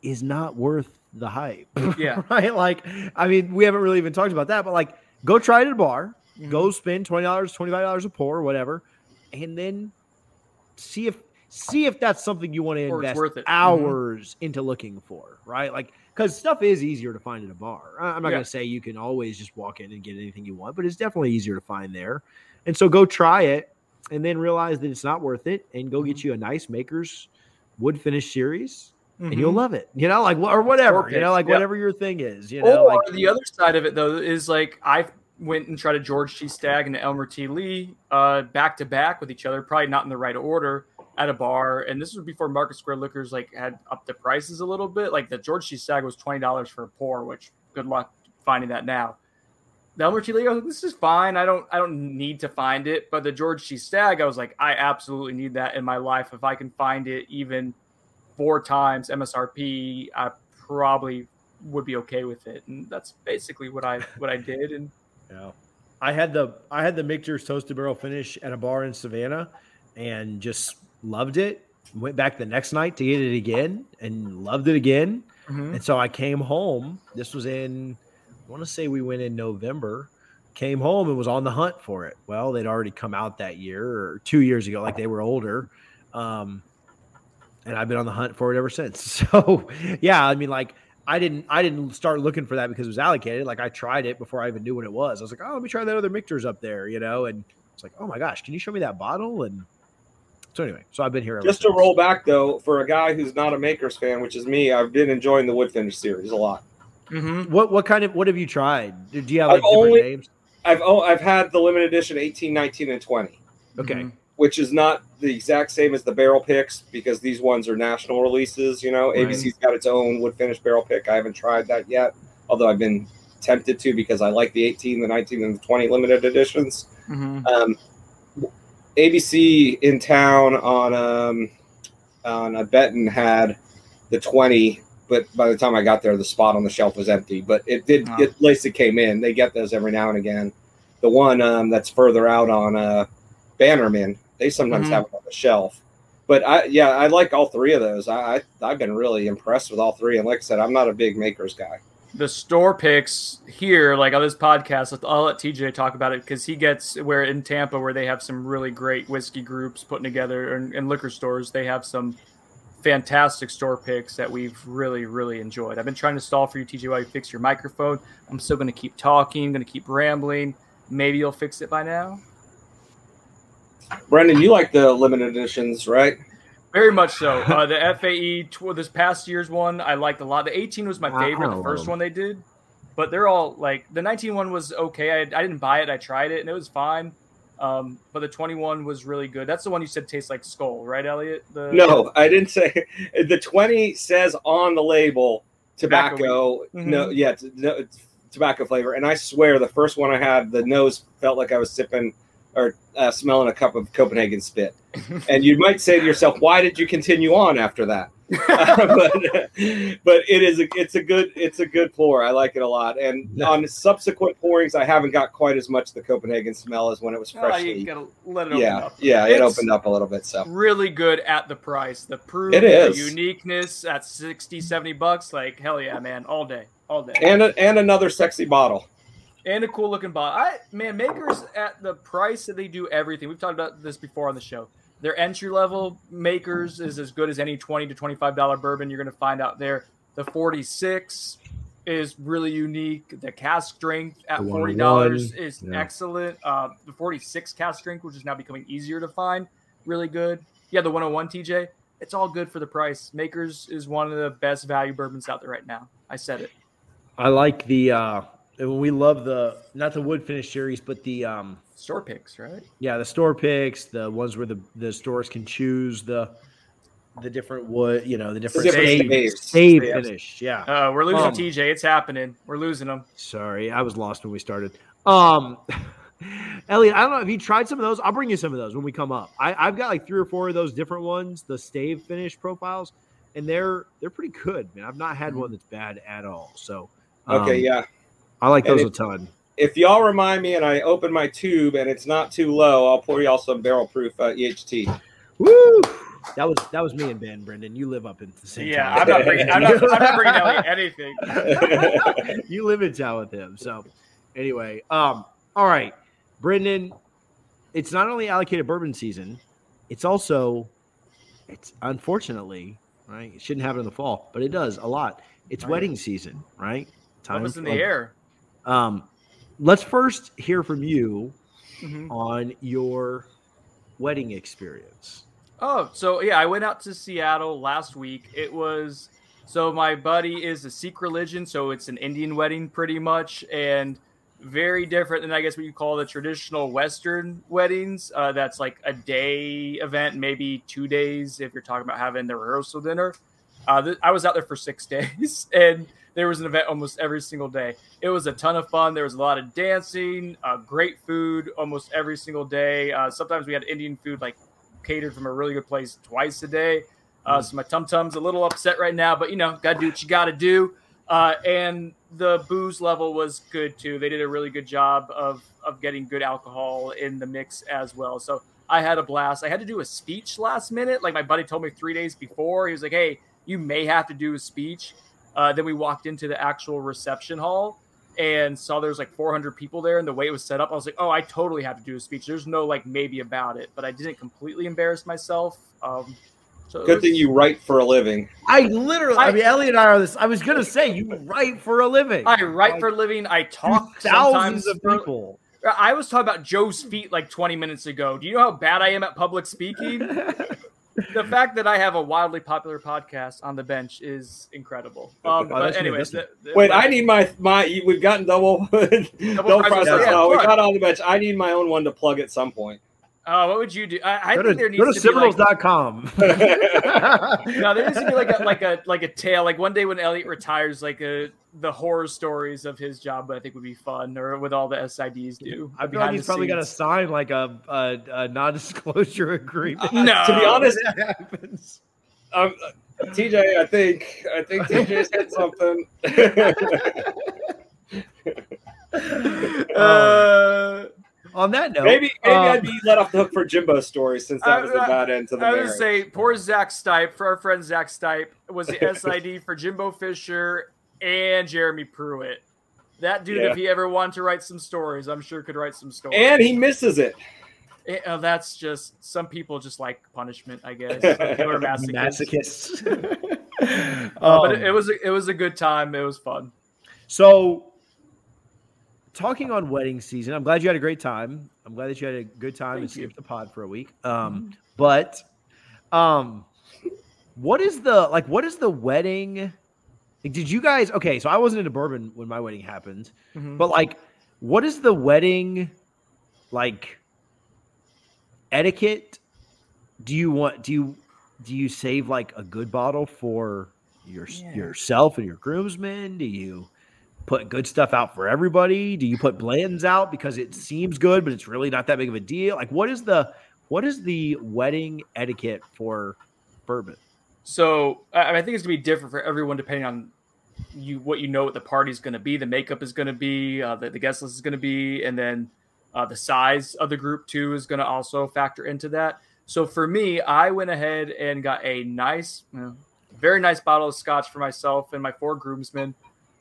is not worth the hype. Yeah. Right? Like, I mean, we haven't really even talked about that, but like go try it at a bar, mm-hmm. go spend twenty dollars, twenty-five dollars a pour, whatever, and then see if see if that's something you want to or invest worth it. hours mm-hmm. into looking for, right? Like, because stuff is easier to find at a bar. I'm not yeah. going to say you can always just walk in and get anything you want, but it's definitely easier to find there. And so go try it and then realize that it's not worth it and go mm-hmm. get you a nice Maker's Woodfinish series mm-hmm. and you'll love it. You know, like, or whatever, you know, like yep. whatever your thing is. You know, or like, the other side of it, though, is like I went and tried a George T. Stagg and Elmer T. Lee uh, back to back with each other, probably not in the right order, at a bar, and this was before Market Square Liquors like had up the prices a little bit. Like the George T. Stagg was twenty dollars for a pour, which good luck finding that now. The Elmer T. Lee, I was like, this is fine. I don't, I don't need to find it. But the George T. Stagg, I was like, I absolutely need that in my life. If I can find it even four times M S R P, I probably would be okay with it. And that's basically what I what I did. And yeah, I had the I had the Michter's Toasted Barrel Finish at a bar in Savannah, and just loved it. Went back the next night to get it again and loved it again. Mm-hmm. And so I came home. This was in, I want to say we went in November, came home and was on the hunt for it. Well, they'd already come out that year or two years ago, like they were older. Um, and I've been on the hunt for it ever since. So yeah, I mean, like I didn't, I didn't start looking for that because it was allocated. Like I tried it before I even knew what it was. I was like, oh, let me try that other Michter's up there, you know? And it's like, oh my gosh, can you show me that bottle? And so anyway, so I've been here. Just to roll back, though, for a guy who's not a Maker's fan, which is me, I've been enjoying the Woodfinish series a lot. Mm-hmm. What what kind of what have you tried? Do you have like I've different only, names? I've oh, I've had the limited edition eighteen, nineteen, and twenty. Okay, mm-hmm. which is not the exact same as the barrel picks because these ones are national releases. You know, right. A B C's got its own Woodfinish barrel pick. I haven't tried that yet, although I've been tempted to because I like the eighteen, the nineteen, and the twenty limited editions. Mm-hmm. Um, A B C in town on um on a Benton had the twenty, but by the time I got there, the spot on the shelf was empty. But it did oh. at least it came in. They get those every now and again. The one um, that's further out on uh, Bannerman, they sometimes mm-hmm. have it on the shelf. But I yeah, I like all three of those. I, I I've been really impressed with all three. And like I said, I'm not a big Maker's guy. The store picks here, like on this podcast, I'll let T J talk about it because he gets where in Tampa where they have some really great whiskey groups putting together and, and liquor stores. They have some fantastic store picks that we've really, really enjoyed. I've been trying to stall for you, T J, while you fix your microphone. I'm still going to keep talking, going to keep rambling. Maybe you'll fix it by now. Brendan, you like the limited editions, right? Very much so. Uh, the F A E, tw- this past year's one, I liked a lot. The eighteen was my favorite, wow. the first one they did. But they're all, like, the nineteen one was okay. I, I didn't buy it. I tried it, and it was fine. Um, but the twenty-one was really good. That's the one you said tastes like skull, right, Elliot? The- no, I didn't say. The twenty says on the label tobacco. Mm-hmm. No, yeah, t- no, tobacco flavor. And I swear, the first one I had, the nose felt like I was sipping or uh, smelling a cup of Copenhagen spit. And you might say to yourself, "Why did you continue on after that?" uh, but, but it is a, it's a good it's a good pour. I like it a lot. And yeah. on subsequent pourings, I haven't got quite as much the Copenhagen smell as when it was freshly. Oh, you gotta let it yeah, open up. Yeah, it's it opened up a little bit. So really good at the price. The proof, it is. The uniqueness at sixty, seventy bucks. Like hell yeah, man! All day, all day. And a, and another sexy bottle. And a cool looking bottle. I man, Maker's at the price that they do everything. We've talked about this before on the show. Their entry level Maker's is as good as any twenty to twenty-five dollars bourbon you're going to find out there. The forty-six is really unique. The cask strength at forty dollars is yeah. excellent. Uh, the forty-six cask strength, which is now becoming easier to find, really good. Yeah, the one oh one, T J, it's all good for the price. Maker's is one of the best value bourbons out there right now. I said it. I like the. Uh... We love the not the Woodfinish series, but the um, store picks, right? Yeah, the store picks, the ones where the, the stores can choose the the different wood, you know, the different save save finish. Yeah, uh, we're losing um, T J. It's happening. We're losing them. Sorry, I was lost when we started. Um, Elliot, I don't know if you tried some of those. I'll bring you some of those when we come up. I, I've got like three or four of those different ones, the stave finish profiles, and they're they're pretty good, man. I've not had mm-hmm. one that's bad at all. So um, okay, yeah. I like those if, a ton. If y'all remind me and I open my tube and it's not too low, I'll pour y'all some barrel proof uh, E H T. Woo! That was that was me and Ben, Brendan. You live up in the same. Yeah, town. I'm not bringing. I'm not, I'm not bringing out anything. You live in town with him, so anyway. Um. All right, Brendan. It's not only allocated bourbon season. It's also, it's unfortunately right. It shouldn't happen in the fall, but it does a lot. It's all wedding right. season, right? Time was in the air. Um, let's first hear from you mm-hmm. on your wedding experience. Oh, so yeah, I went out to Seattle last week. It was, so my buddy is a Sikh religion. So it's an Indian wedding pretty much. And very different than I guess what you call the traditional Western weddings. Uh, that's like a day event, maybe two days. If you're talking about having the rehearsal dinner, uh, th- I was out there for six days and there was an event almost every single day. It was a ton of fun. There was a lot of dancing, uh, great food almost every single day. Uh, sometimes we had Indian food like catered from a really good place twice a day. Uh, so my tum-tum's a little upset right now, but, you know, got to do what you got to do. Uh, and the booze level was good, too. They did a really good job of, of getting good alcohol in the mix as well. So I had a blast. I had to do a speech last minute. Like my buddy told me three days before. He was like, hey, you may have to do a speech. Uh, then we walked into the actual reception hall and saw there's like four hundred people there. And the way it was set up, I was like, oh, I totally have to do a speech. There's no like maybe about it, but I didn't completely embarrass myself. Um, so Good was, thing you write for a living. I literally, I, I mean, Elliot and I are this. I was going to say you write for a living. I write like, for a living. I talk thousands of people. For, I was talking about Joe's feet like twenty minutes ago. Do you know how bad I am at public speaking? The fact that I have a wildly popular podcast on the bench is incredible. Um, oh, but anyways, the, the, wait, like, I need my my. We've gotten double double, double process. Yeah, no, we got on the bench. I need my own one to plug at some point. Uh, what would you do? I, I think to, there needs to, to be like, dot com. No, there needs to be like a like a like a tale. Like one day when Elliot retires, like a the horror stories of his job. But I think would be fun, or with all the S I Ds do. I feel like he's probably got to sign like a, a, a non-disclosure agreement. Uh, no, to be honest, that happens. Um, T J, I think I think T J said something. uh. On that note, maybe maybe um, I'd be let off the hook for Jimbo's story since that I, was the bad end to the I marriage. I would say poor Zach Stipe, for our friend Zach Stipe, was the S I D for Jimbo Fisher and Jeremy Pruitt. That dude, yeah. if he ever wanted to write some stories, I'm sure could write some stories. And he misses it. it oh, that's just some people just like punishment, I guess. People are masochists. masochists. um, uh, but it, it was it was a good time. It was fun. So. Talking on wedding season, I'm glad you had a great time. I'm glad that you had a good time and skipped the pod for a week. Um, but um, what is the like? What is the wedding? Like, did you guys? Okay, so I wasn't into bourbon when my wedding happened, mm-hmm. but like, what is the wedding like etiquette, do you want do you do you save like a good bottle for your yeah. yourself and your groomsmen? Do you put good stuff out for everybody? Do you put blends out because it seems good, but it's really not that big of a deal? Like, what is the what is the wedding etiquette for bourbon? So I, I think it's gonna be different for everyone depending on you what you know what the party's gonna be, the makeup is gonna be, uh, the, the guest list is gonna be, and then uh, the size of the group too is gonna also factor into that. So for me, I went ahead and got a nice, you know, very nice bottle of scotch for myself and my four groomsmen.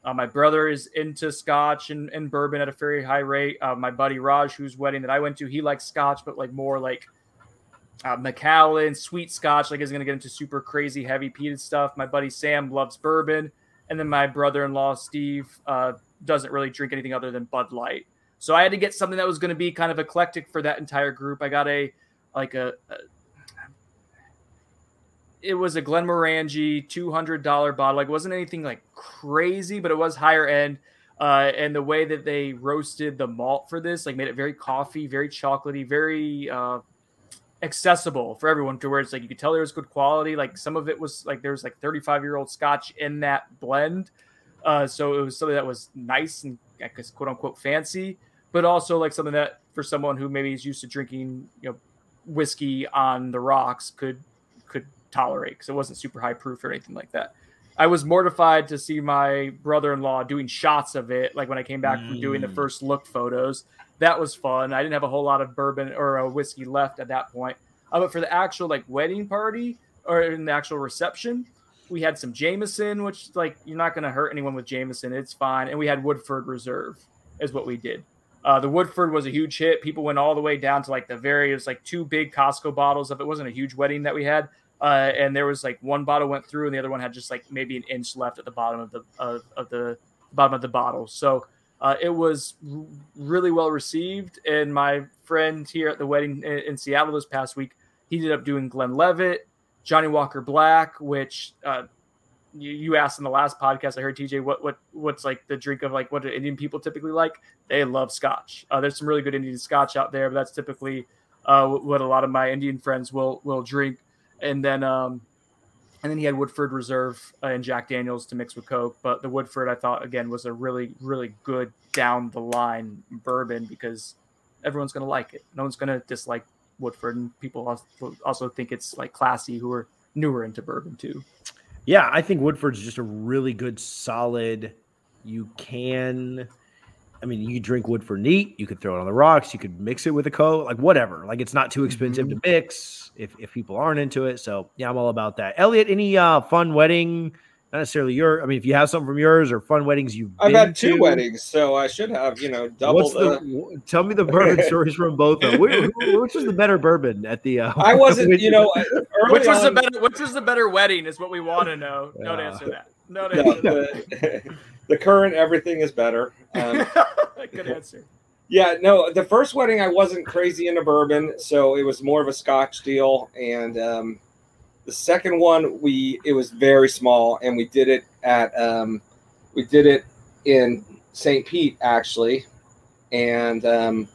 Uh, my brother is into scotch and, and bourbon at a very high rate. Uh, my buddy Raj, whose wedding that I went to, he likes scotch, but like more like uh, Macallan, sweet scotch, like isn't going to get into super crazy, heavy peated stuff. My buddy Sam loves bourbon. And then my brother-in-law, Steve, uh, doesn't really drink anything other than Bud Light. So I had to get something that was going to be kind of eclectic for that entire group. I got a, like a, a it was a Glenmorangie two hundred dollars bottle. Like, it wasn't anything like crazy, but it was higher end. Uh, and the way that they roasted the malt for this, like, made it very coffee, very chocolatey, very uh, accessible for everyone, to where it's like you could tell there was good quality. Like, some of it was like there was like thirty-five year old scotch in that blend. Uh, so it was something that was nice and, I guess, quote unquote fancy, but also like something that for someone who maybe is used to drinking, you know, whiskey on the rocks could could tolerate, because it wasn't super high proof or anything like that. I was mortified to see my brother-in-law doing shots of it, like when I came back mm. from doing the first look photos. That was fun. I didn't have a whole lot of bourbon or a whiskey left at that point. Uh, but for the actual like wedding party or in the actual reception, we had some Jameson, which, like, you're not going to hurt anyone with Jameson. It's fine. And we had Woodford Reserve is what we did. Uh, the Woodford was a huge hit. People went all the way down to like the various, like two big Costco bottles of it. It wasn't a huge wedding that we had. Uh, and there was like one bottle went through and the other one had just like maybe an inch left at the bottom of the, of, of the bottom of the bottle. So uh, it was r- really well received. And my friend here at the wedding in, in Seattle this past week, he ended up doing Glenlivet, Johnny Walker Black, which uh, you, you asked in the last podcast, I heard, T J, what, what, what's like the drink of like, what do Indian people typically like? They love scotch. Uh, there's some really good Indian scotch out there, but that's typically uh, what a lot of my Indian friends will, will drink. And then, um, and then he had Woodford Reserve uh, and Jack Daniels to mix with Coke. But the Woodford, I thought, again, was a really, really good down the line bourbon, because everyone's going to like it. No one's going to dislike Woodford, and people also, also think it's like classy who are newer into bourbon too. Yeah, I think Woodford's just a really good, solid. You can, I mean, you drink Woodford neat. You could throw it on the rocks. You could mix it with a Coke, like whatever. Like, it's not too expensive mm-hmm. to mix. If if people aren't into it. So yeah, I'm all about that. Elliot, any uh, fun wedding? Not necessarily your. I mean, if you have something from yours or fun weddings you've I've been had two to. weddings, so I should have, you know, double the, the. Tell me the bourbon stories from both of them. Which, which was the better bourbon at the? Uh, I wasn't, which, you know, which was on, the better? Which was the better wedding? Is what we want to know. Don't uh, answer that. No, no, no, the, the current everything is better. Um, Good answer. Yeah, no, the first wedding I wasn't crazy into bourbon, so it was more of a scotch deal. And um, the second one, we it was very small, and we did it at um, we did it in Saint Pete actually. And um,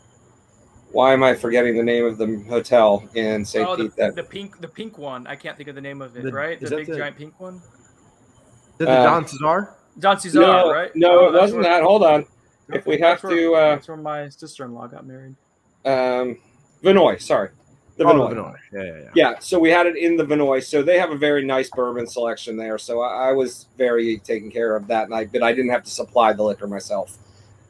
why am I forgetting the name of the hotel in Saint oh, Pete? The, that, the pink, the pink one. I can't think of the name of it. The, right, the big the, giant pink one. The, the uh, Don Cesar. Don Cesar, no, right? No, oh, it wasn't that. Hold on. If we have that's where, to, uh, that's where my sister-in-law got married. Um, Vinoy, sorry, the oh, Vinoy. Vinoy. Yeah, yeah, yeah. Yeah. So we had it in the Vinoy. So they have a very nice bourbon selection there. So I, I was very taken care of that night, but I didn't have to supply the liquor myself.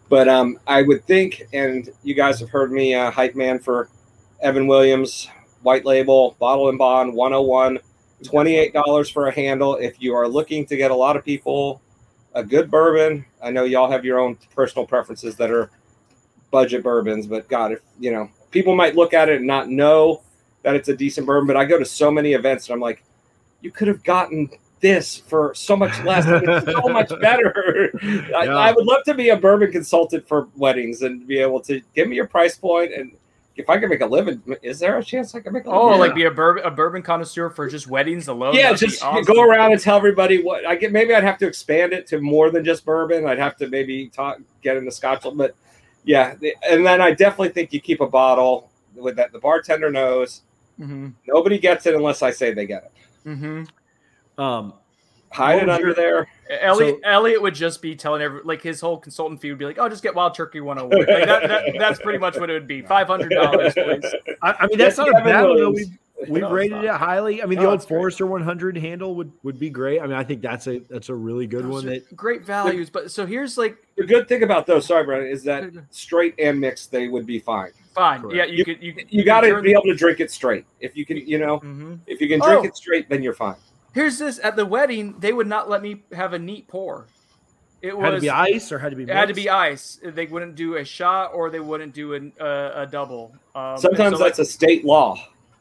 But um, I would think, and you guys have heard me uh, hype man for Evan Williams White Label Bottle and Bond one oh one, twenty-eight dollars for a handle. If you are looking to get a lot of people a good bourbon. I know y'all have your own personal preferences that are budget bourbons, but God, if you know, people might look at it and not know that it's a decent bourbon, but I go to so many events and I'm like, you could have gotten this for so much less. It's so much better. Yeah. I, I would love to be a bourbon consultant for weddings and be able to give me your price point. And if I can make a living, is there a chance I can make a living? Oh, yeah. Like be a bourbon, a bourbon connoisseur for just weddings alone? Yeah, that'd just awesome. Go around and tell everybody what I get. Maybe I'd have to expand it to more than just bourbon. I'd have to maybe talk, get into scotch, but yeah. And then I definitely think you keep a bottle with that the bartender knows. Mm-hmm. Nobody gets it unless I say they get it. Mm-hmm. Um, Hide it under there. Elliot, so, Elliot would just be telling every like his whole consultant fee would be like, oh, just get Wild Turkey one oh one. Like that, that, that's pretty much what it would be. five hundred dollars, please. I, I mean, that's not a bad one. We've, we've no, rated it highly. I mean, no, the old Forester one hundred handle would, would be great. I mean, I think that's a that's a really good those one. That, great values. But so here's like the good thing about those, sorry, Brendan, is that straight and mixed, they would be fine. Fine. Correct. Yeah, you, you could. You, you, you got to be able to drink it straight. If you can, you know, mm-hmm. if you can drink oh. it straight, then you're fine. Here's this. At the wedding, they would not let me have a neat pour. It was, had to be ice or had to be mixed? It had to be ice. They wouldn't do a shot or they wouldn't do an, uh, a double. Um, Sometimes so that's like, a state law.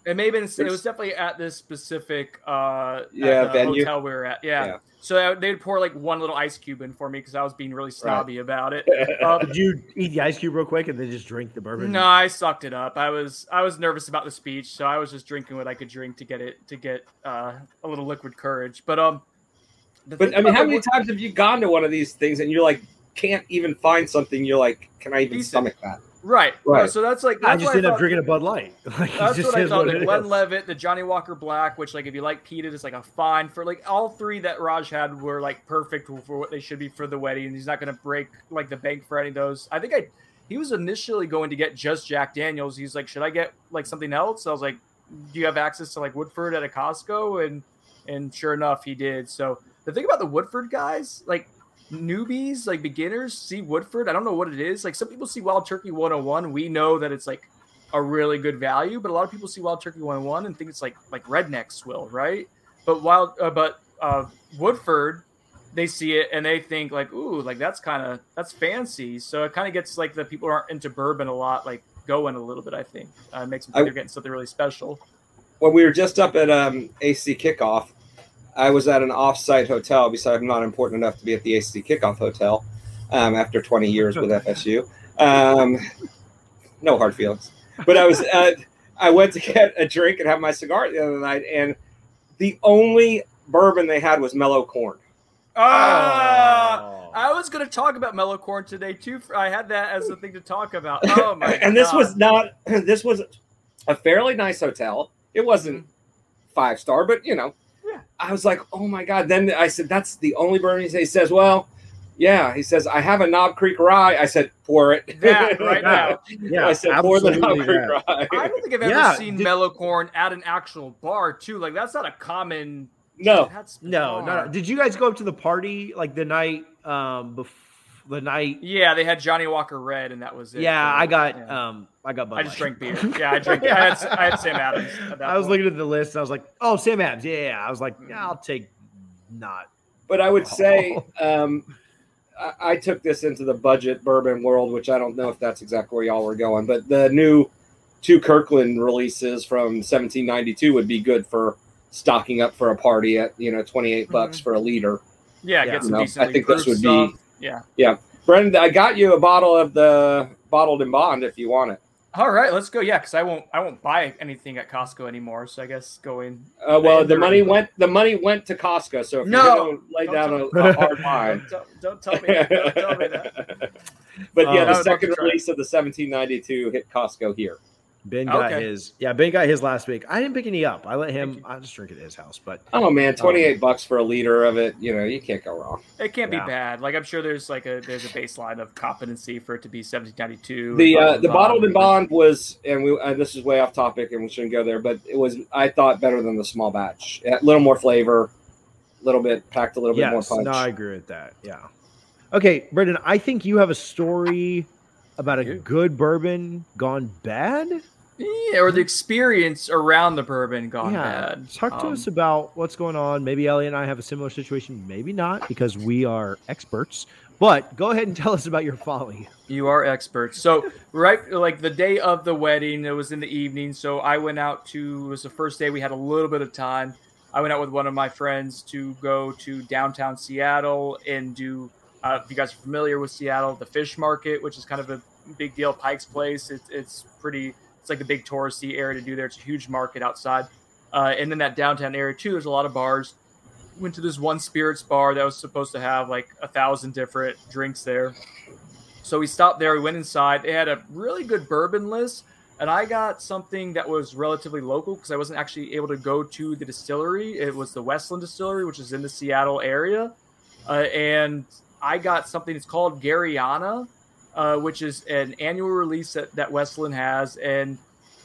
It may have been. It was definitely at this specific uh, yeah, at venue. Hotel we were at. Yeah. yeah. So they'd pour like one little ice cube in for me because I was being really snobby right. about it. Um, Did you eat the ice cube real quick and then just drink the bourbon? No, I sucked it up. I was I was nervous about the speech, so I was just drinking what I could drink to get it to get uh, a little liquid courage. But um, but I mean, how many times have you gone to one of these things and you're like can't even find something? You're like, can I even stomach that? Right. right, so that's like that's I just ended I thought, up drinking a Bud Light. Like, that's just what I thought. What the Glenlivet, the Johnny Walker Black, which like if you like peated, it's like a fine for like all three that Raj had were like perfect for what they should be for the wedding. He's not going to break like the bank for any of those. I think I he was initially going to get just Jack Daniels. He's like, should I get like something else? I was like, do you have access to like Woodford at a Costco? And and sure enough, he did. So the thing about the Woodford guys, like. Newbies, like beginners, see Woodford. I don't know what it is. Like some people see Wild Turkey one oh one. We know that it's like a really good value, but a lot of people see Wild Turkey one oh one and think it's like like redneck swill, right? But Wild, uh, but uh, Woodford, they see it and they think like, ooh, like that's kind of that's fancy. So it kind of gets like the people who aren't into bourbon a lot, like going a little bit. I think uh, it makes them think I, they're getting something really special. When we were just up at um, A C Kickoff. I was at an off-site hotel because I'm not important enough to be at the A C Kickoff Hotel um, after twenty years with F S U. Um, no hard feelings. But I was uh, I went to get a drink and have my cigar the other night, and the only bourbon they had was Mellow Corn. Oh! oh. I was going to talk about Mellow Corn today, too. I had that as a thing to talk about. Oh, my and God. And this was not – this was a fairly nice hotel. It wasn't five-star, but, you know. I was like, oh, my God. Then I said, that's the only bourbon. He says, well, yeah. He says, I have a Knob Creek Rye. I said, pour it. That right now. yeah, I said, pour the Knob Creek yeah. Rye. I don't think I've ever yeah, seen dude. Mellow Corn at an actual bar, too. Like, that's not a common. No. That's no, no, no. Did you guys go up to the party, like, the night um, before? The night, yeah, they had Johnny Walker Red, and that was it. Yeah, I got, yeah. um, I got. Bud I just Light. drank beer. Yeah, I drank. I had, I had Sam Adams. At that I was point. looking at the list. And I was like, oh, Sam Adams. Yeah, yeah. I was like, yeah, I'll take not. But I would oh. say, um, I, I took this into the budget bourbon world, which I don't know if that's exactly where y'all were going. But the new two Kirkland releases from seventeen ninety-two would be good for stocking up for a party at you know twenty-eight bucks mm-hmm. for a liter. Yeah, yeah. Get some decent. I think this would stuff. be. Yeah. Yeah. Brendan, I got you a bottle of the Bottled and Bond if you want it. All right, let's go. Yeah, because I won't I won't buy anything at Costco anymore. So I guess go in. Uh, well, the money went the money went to Costco. So if no, you lay down a, a hard line. Don't, don't tell me that. Don't tell me that. But yeah, um, the second release of the seventeen ninety-two hit Costco here. Ben got okay. his. Yeah, Ben got his last week. I didn't pick any up. I let him. I just drink it at his house. But oh man, twenty-eight um, bucks for a liter of it. You know, you can't go wrong. It can't yeah. be bad. Like I'm sure there's like a there's a baseline of competency for it to be seventeen ninety-two. The uh, the Bottled and Bond was, and we uh, this is way off topic, and we shouldn't go there. But it was, I thought, better than the small batch. A little more flavor, a little bit packed, a little yes, bit more punch. No, I agree with that. Yeah. Okay, Brendan, I think you have a story about a Dude. good bourbon gone bad. Yeah, or the experience around the bourbon gone yeah. bad. Talk um, to us about what's going on. Maybe Ellie and I have a similar situation. Maybe not, because we are experts. But go ahead and tell us about your folly. You are experts. So, right, like the day of the wedding, it was in the evening. So I went out to, it was the first day we had a little bit of time. I went out with one of my friends to go to downtown Seattle and do, uh, if you guys are familiar with Seattle, the fish market, which is kind of a big deal. Pike's Place, it, it's pretty... It's like a big touristy area to do there. It's a huge market outside. Uh, and then that downtown area, too, there's a lot of bars. Went to this one spirits bar that was supposed to have like a thousand different drinks there. So we stopped there. We went inside. They had a really good bourbon list, And I got something that was relatively local because I wasn't actually able to go to the distillery. It was the Westland Distillery, which is in the Seattle area. Uh, and I got something that's called Garyana, uh, which is an annual release that, that Westland has. And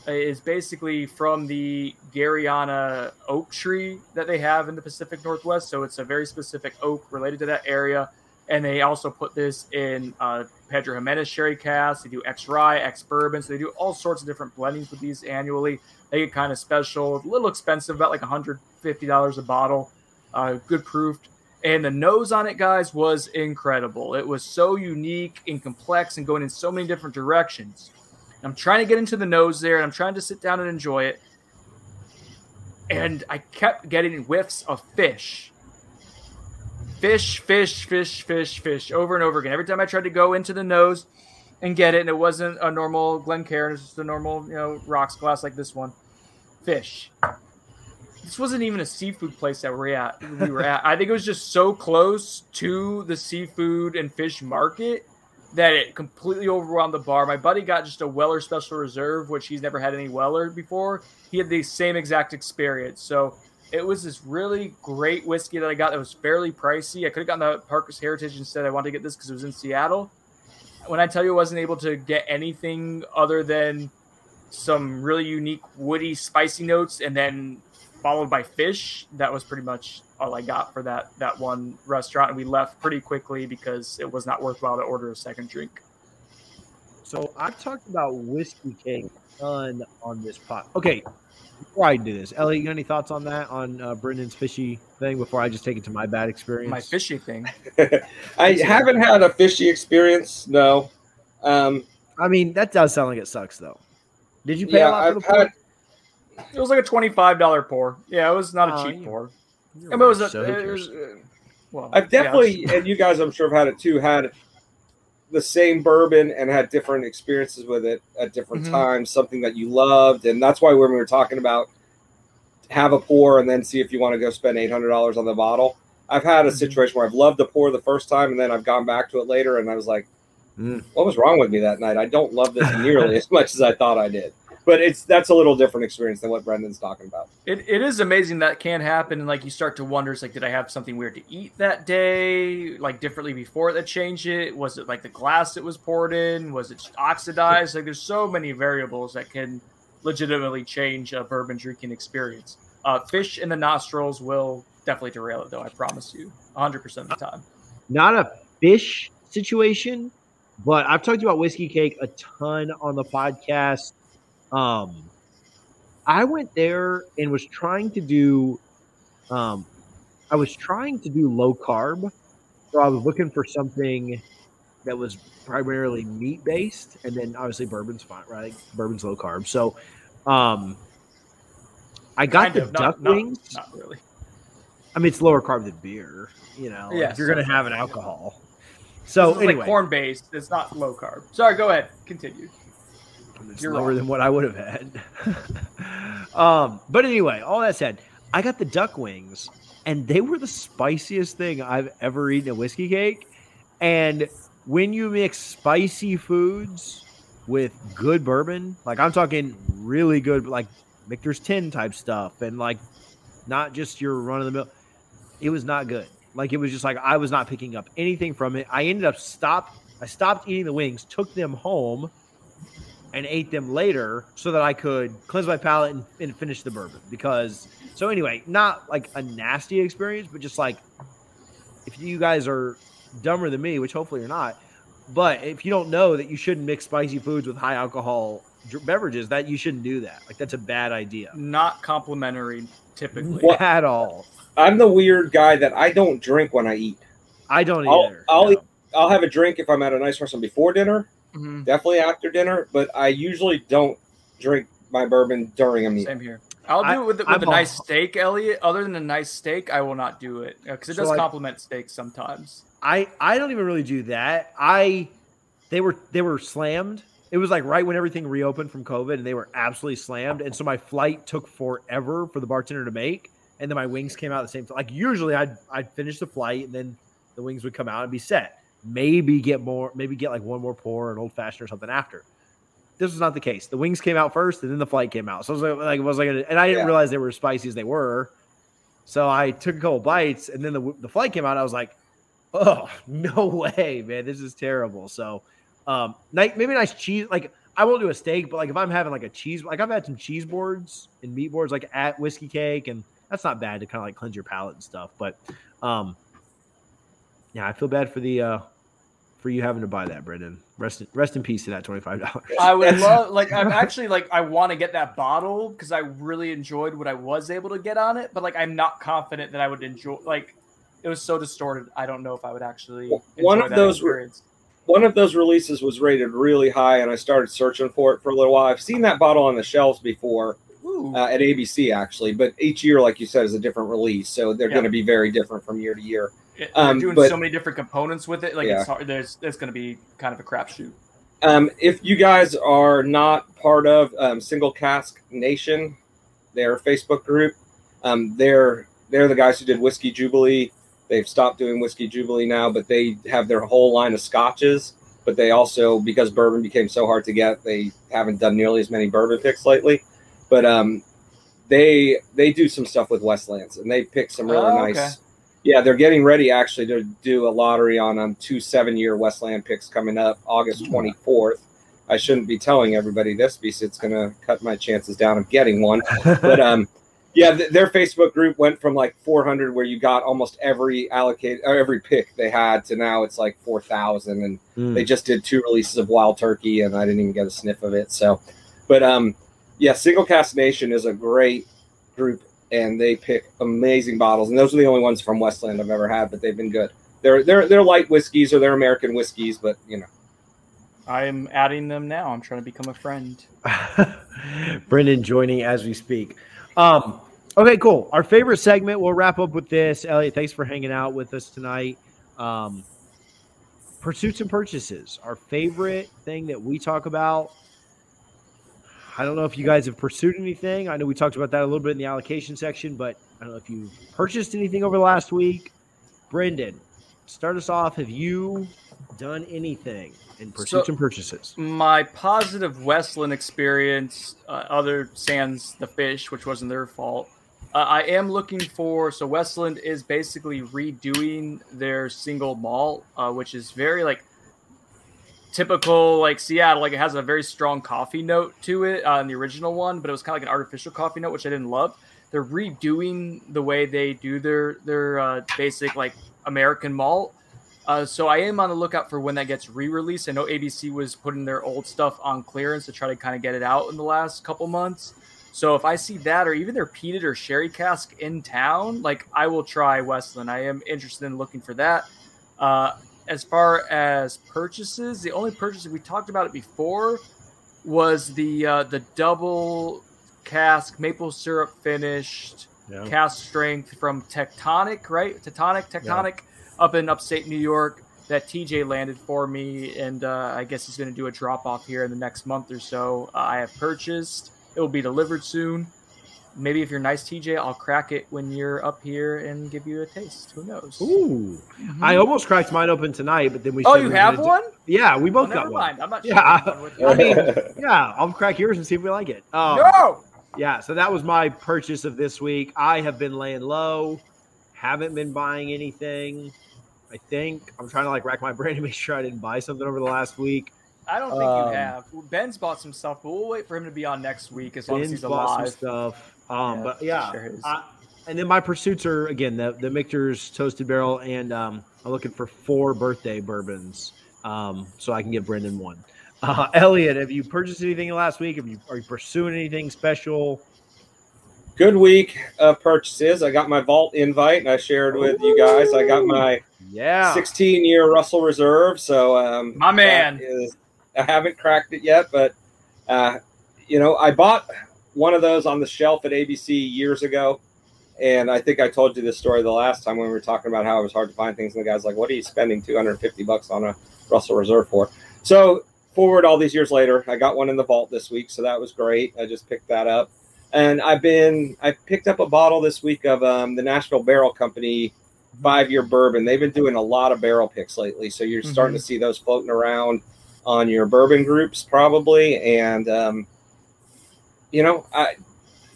is basically from the Garyana oak tree that they have in the Pacific Northwest. So it's a very specific oak related to that area. And they also put this in uh, Pedro Jimenez sherry casks. They do ex-rye, ex-bourbon. So they do all sorts of different blendings with these annually. They get kind of special, a little expensive, about like one hundred fifty dollars a bottle, uh, good proofed. And the nose on it, guys, was incredible. It was so unique and complex and going in so many different directions. I'm trying to get into the nose there, and I'm trying to sit down and enjoy it. And I kept getting whiffs of fish. Fish, fish, fish, fish, fish, over and over again. Every time I tried to go into the nose and get it, and it wasn't a normal Glencairn, it was just a normal, you know, rocks glass like this one. Fish. This wasn't even a seafood place that we're at, we were at. I think it was just so close to the seafood and fish market that it completely overwhelmed the bar. My buddy got just a Weller Special Reserve, which he's never had any Weller before. He had the same exact experience. So it was this really great whiskey that I got that was fairly pricey. I could have gotten the Parker's Heritage instead. I wanted to get this because it was in Seattle. When I tell you I wasn't able to get anything other than some really unique woody spicy notes and then followed by fish, that was pretty much all I got for that that one restaurant. And we left pretty quickly because it was not worthwhile to order a second drink. So I've talked about Whiskey King a ton on this pot. Okay, before I do this, Elliot, you got any thoughts on that, on uh, Brendan's fishy thing before I just take it to my bad experience? My fishy thing. I haven't had a fishy experience, no. Um, I mean, that does sound like it sucks, though. Did you pay yeah, a lot I've for the had- It was like a twenty-five dollars pour. Yeah, it was not a oh, cheap yeah. pour. It was a, it was, uh, well, I've definitely, yeah. and you guys, I'm sure, have had it too, had the same bourbon and had different experiences with it at different mm-hmm. times, something that you loved. And that's why when we were talking about have a pour and then see if you want to go spend eight hundred dollars on the bottle. I've had a mm-hmm. situation where I've loved the pour the first time and then I've gone back to it later and I was like, mm. what was wrong with me that night? I don't love this nearly as much as I thought I did. But it's that's a little different experience than what Brendan's talking about. It it is amazing that can happen, and like you start to wonder, it's like, did I have something weird to eat that day, like differently before that changed it? Was it like the glass it was poured in? Was it oxidized? Like, there's so many variables that can legitimately change a bourbon drinking experience. Uh, fish in the nostrils will definitely derail it, though. I promise you, one hundred percent of the time. Not a fish situation, but I've talked about Whiskey Cake a ton on the podcast. Um, I went there and was trying to do, um, I was trying to do low carb. So I was looking for something that was primarily meat based, and then obviously bourbon's fine, right? Bourbon's low carb. So, um, I got kind the of, duck not, wings. Not, not really. I mean, it's lower carb than beer. You know, yeah, like you're so gonna have an alcohol. So anyway, like corn based. It's not low carb. Sorry, go ahead. Continue. It's You're lower wrong. Than what I would have had. um, but anyway, all that said, I got the duck wings, and they were the spiciest thing I've ever eaten at Whiskey Cake. And when you mix spicy foods with good bourbon, like I'm talking really good, like Michter's ten type stuff, and like not just your run-of-the-mill, it was not good. Like it was just like I was not picking up anything from it. I ended up stopped. I stopped eating the wings, took them home, and ate them later so that I could cleanse my palate and, and finish the bourbon. Because, so anyway, not like a nasty experience, but just like if you guys are dumber than me, which hopefully you're not, but if you don't know that you shouldn't mix spicy foods with high alcohol dr- beverages, that you shouldn't do that. Like that's a bad idea. Not complimentary typically. Well, at all. I'm the weird guy that I don't drink when I eat. I don't I'll, either. I'll, no. eat, I'll have a drink if I'm at a nice restaurant before dinner. Mm-hmm. Definitely after dinner, but I usually don't drink my bourbon during a meal. Same here. I'll do it with, I, with a all... nice steak, Elliot. Other than a nice steak, I will not do it because it so does I, compliment steaks sometimes. I, I don't even really do that. I they were they were slammed. It was like right when everything reopened from COVID, and they were absolutely slammed. And so my flight took forever for the bartender to make, and then my wings came out the same. Like usually, I'd I'd finish the flight, and then the wings would come out and be set. Maybe get more, maybe get like one more pour, an old fashioned or something after. This was not the case. The wings came out first, and then the flight came out. So I was like, like was I gonna, and I didn't yeah. realize they were as spicy as they were. So I took a couple bites, and then the the flight came out. And I was like, oh no way, man, this is terrible. So, um, maybe nice cheese. Like I won't do a steak, but like if I'm having like a cheese, like I've had some cheese boards and meat boards, like at Whiskey Cake, and that's not bad to kind of like cleanse your palate and stuff. But, um, yeah, I feel bad for the. Uh, For you having to buy that, Brendan. Rest rest in peace to that twenty-five dollars. I would love, like, I'm actually like, I want to get that bottle because I really enjoyed what I was able to get on it, but like, I'm not confident that I would enjoy. Like, it was so distorted. I don't know if I would actually. Well, enjoy one of that those experience. One of those releases was rated really high, and I started searching for it for a little while. I've seen that bottle on the shelves before uh, at A B C actually, but each year, like you said, is a different release, so they're yeah. going to be very different from year to year. It, they're um, doing but, so many different components with it. Like yeah. it's hard. There's, it's going to be kind of a crapshoot. Um, if you guys are not part of um, Single Cask Nation, their Facebook group, um, they're they're the guys who did Whiskey Jubilee. They've stopped doing Whiskey Jubilee now, but they have their whole line of scotches. But they also, because bourbon became so hard to get, they haven't done nearly as many bourbon picks lately. But um, they they do some stuff with Westlands, and they pick some really oh, okay. nice. Yeah, they're getting ready, actually, to do a lottery on um, two seven-year Westland picks coming up August twenty-fourth. I shouldn't be telling everybody this because it's going to cut my chances down of getting one. But, um, yeah, th- their Facebook group went from, like, four hundred where you got almost every allocate, or every pick they had to now it's, like, four thousand. And mm. they just did two releases of Wild Turkey, and I didn't even get a sniff of it. So, But, um, yeah, Single Cask Nation is a great group. And they pick amazing bottles, and those are the only ones from Westland I've ever had. But they've been good. They're they're they're light whiskeys or they're American whiskeys, but you know. I am adding them now. I'm trying to become a friend. Brendan joining as we speak. Um, okay, cool. Our favorite segment. We'll wrap up with this. Elliot, thanks for hanging out with us tonight. Um, pursuits and purchases. Our favorite thing that we talk about. I don't know if you guys have pursued anything. I know we talked about that a little bit in the allocation section, but I don't know if you've purchased anything over the last week. Brendan, start us off. Have you done anything in pursuits so, and purchases? My positive Westland experience, uh, other sans the fish, which wasn't their fault. Uh, I am looking for, so Westland is basically redoing their single malt, uh, which is very like, typical like Seattle, like it has a very strong coffee note to it on uh, the original one, but it was kind of like an artificial coffee note, which I didn't love. They're redoing the way they do their their uh, basic like American malt. Uh, so I am on the lookout for when that gets re-released. I know A B C was putting their old stuff on clearance to try to kind of get it out in the last couple months. So if I see that or even their peated or sherry cask in town, like I will try Westland. I am interested in looking for that. Uh, As far as purchases, the only purchase we talked about it before was the uh, the double cask maple syrup finished yeah. cask strength from Tectonic, right? Tectonic, Tectonic, yeah. up in upstate New York that T J landed for me, and uh, I guess he's going to do a drop off here in the next month or so. Uh, I have purchased; it will be delivered soon. Maybe if you're nice, T J, I'll crack it when you're up here and give you a taste. Who knows? Ooh, mm-hmm. I almost cracked mine open tonight, but then we. Oh, you we have one? Do- yeah, we both oh, got never one. Never mind. I'm not sure. Yeah, with you. I mean, yeah, I'll crack yours and see if we like it. Um, no. Yeah, so that was my purchase of this week. I have been laying low, haven't been buying anything. I think I'm trying to like rack my brain to make sure I didn't buy something over the last week. I don't think um, you have. Ben's bought some stuff, but we'll wait for him to be on next week as long Ben's as he's alive. Bought some stuff. Um, yeah, but yeah, sure I, and then my pursuits are again the the Michter's Toasted Barrel, and um, I'm looking for four birthday bourbons, um, so I can give Brendan one. Uh, Elliot, have you purchased anything last week? Have you are you pursuing anything special? Good week of purchases. I got my vault invite, and I shared with Ooh. you guys. I got my yeah sixteen year Russell Reserve. So um, my man. Is, I haven't cracked it yet, but, uh, you know, I bought one of those on the shelf at A B C years ago. And I think I told you this story the last time when we were talking about how it was hard to find things. And the guy's like, what are you spending two hundred fifty bucks on a Russell Reserve for? So forward all these years later, I got one in the vault this week. So that was great. I just picked that up. And I've been, I picked up a bottle this week of um, the Nashville Barrel Company five year bourbon. They've been doing a lot of barrel picks lately. So you're mm-hmm. starting to see those floating around. on your bourbon groups probably. And, um, you know, I,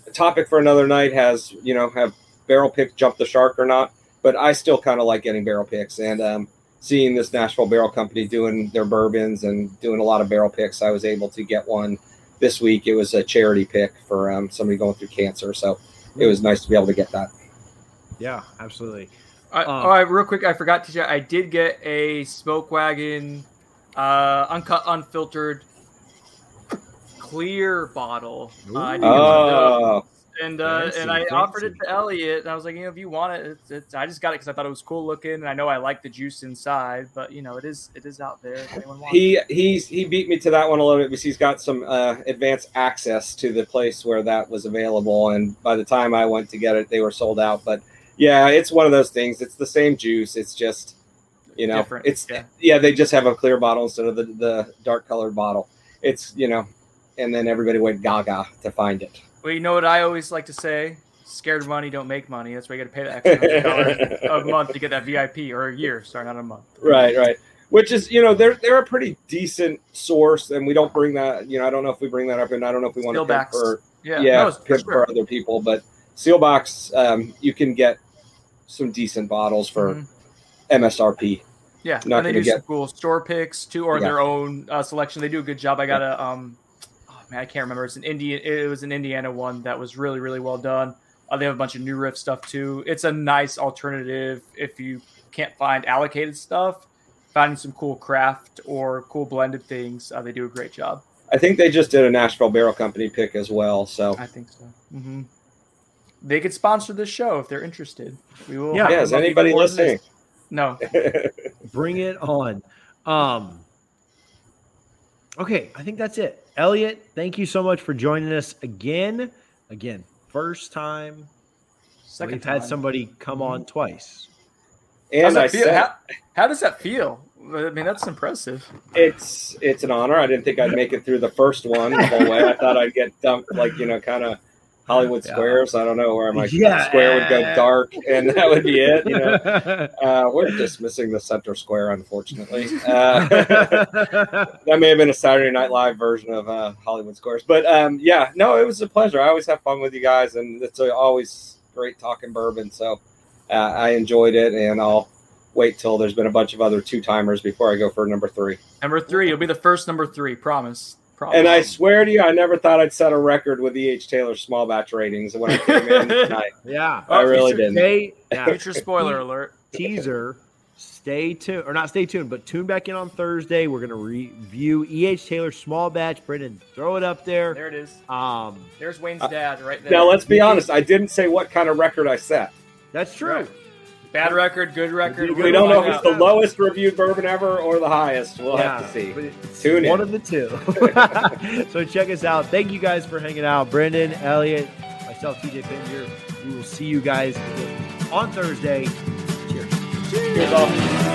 a topic for another night has, you know, have barrel picks jumped the shark or not, but I still kind of like getting barrel picks and um, seeing this Nashville Barrel Company doing their bourbons and doing a lot of barrel picks. I was able to get one this week. It was a charity pick for um, somebody going through cancer. So it was nice to be able to get that. Yeah, absolutely. I, um, all right, real quick, I forgot to share. I did get a Smoke Wagon uh, uncut, unfiltered clear bottle. Uh, I oh. And uh, fancy, and I fancy. offered it to Elliot, and I was like, you know, if you want it, it's, it's, I just got it because I thought it was cool looking, and I know I like the juice inside, but you know, it is it is out there. If anyone wants he it. he's he beat me to that one a little bit because he's got some uh, advanced access to the place where that was available, and by the time I went to get it, they were sold out. But yeah, it's one of those things. It's the same juice. It's just you know, different. it's yeah. yeah. They just have a clear bottle instead of the the dark colored bottle. It's you know, and then everybody went gaga to find it. Well, you know what I always like to say? Scared money don't make money. That's why you got to pay the extra dollars a month to get that V I P, or a year, sorry, not a month. Right, right. Which is, you know, they're they're a pretty decent source, and we don't bring that. You know, I don't know if we bring that up, and I don't know if we want Steelbox. to for yeah, yeah no, for, sure. for other people. But Sealbox, um, you can get some decent bottles for mm-hmm. M S R P. Yeah, not and they do get... some cool store picks too, or yeah. their own uh, selection. They do a good job. I got to yeah. um. Man, I can't remember. It's an Indian. It was an Indiana one that was really, really well done. Uh, they have a bunch of New Riff stuff too. It's a nice alternative if you can't find allocated stuff. Finding some cool craft or cool blended things, uh, they do a great job. I think they just did a Nashville Barrel Company pick as well. So I think so. Mm-hmm. They could sponsor this show if they're interested. We will. Yeah. yeah is anybody listening? This. No. Bring it on. Um, okay, I think that's it. Elliot, thank you so much for joining us again. Again, first time. Second We've time. had somebody come on twice. And I said, how, how does that feel? I mean, that's impressive. It's it's an honor. I didn't think I'd make it through the first one the whole way. I thought I'd get dumped, like, you know, kind of Hollywood yeah. Squares. I don't know where my yeah. square would go dark, and that would be it. You know, uh, we're dismissing the center square, unfortunately. Uh, that may have been a Saturday Night Live version of uh, Hollywood Squares, but um, yeah, no, it was a pleasure. I always have fun with you guys, and it's always great talking bourbon. So uh, I enjoyed it, and I'll wait till there's been a bunch of other two timers before I go for number three. Number three, you'll be the first number three, promise. Probably. And I swear to you, I never thought I'd set a record with E H. Taylor's small batch ratings when I came in tonight. Yeah. I oh, really didn't. Stay, yeah. Future spoiler alert. Teaser. Stay tuned. Or not stay tuned, but tune back in on Thursday. We're going to review E H. Taylor's small batch. Brendan, throw it up there. There it is. Um, There's Wayne's uh, dad right there. Now, let's be honest. I didn't say what kind of record I set. That's true. Right. Bad record, good record. We, we don't know if it's the lowest reviewed bourbon ever or the highest. We'll yeah, have to see. Tune in. One of the two. So check us out. Thank you guys for hanging out. Brendan, Elliot, myself, T J Pinger. We will see you guys on Thursday. Cheers. Cheers. Cheers all.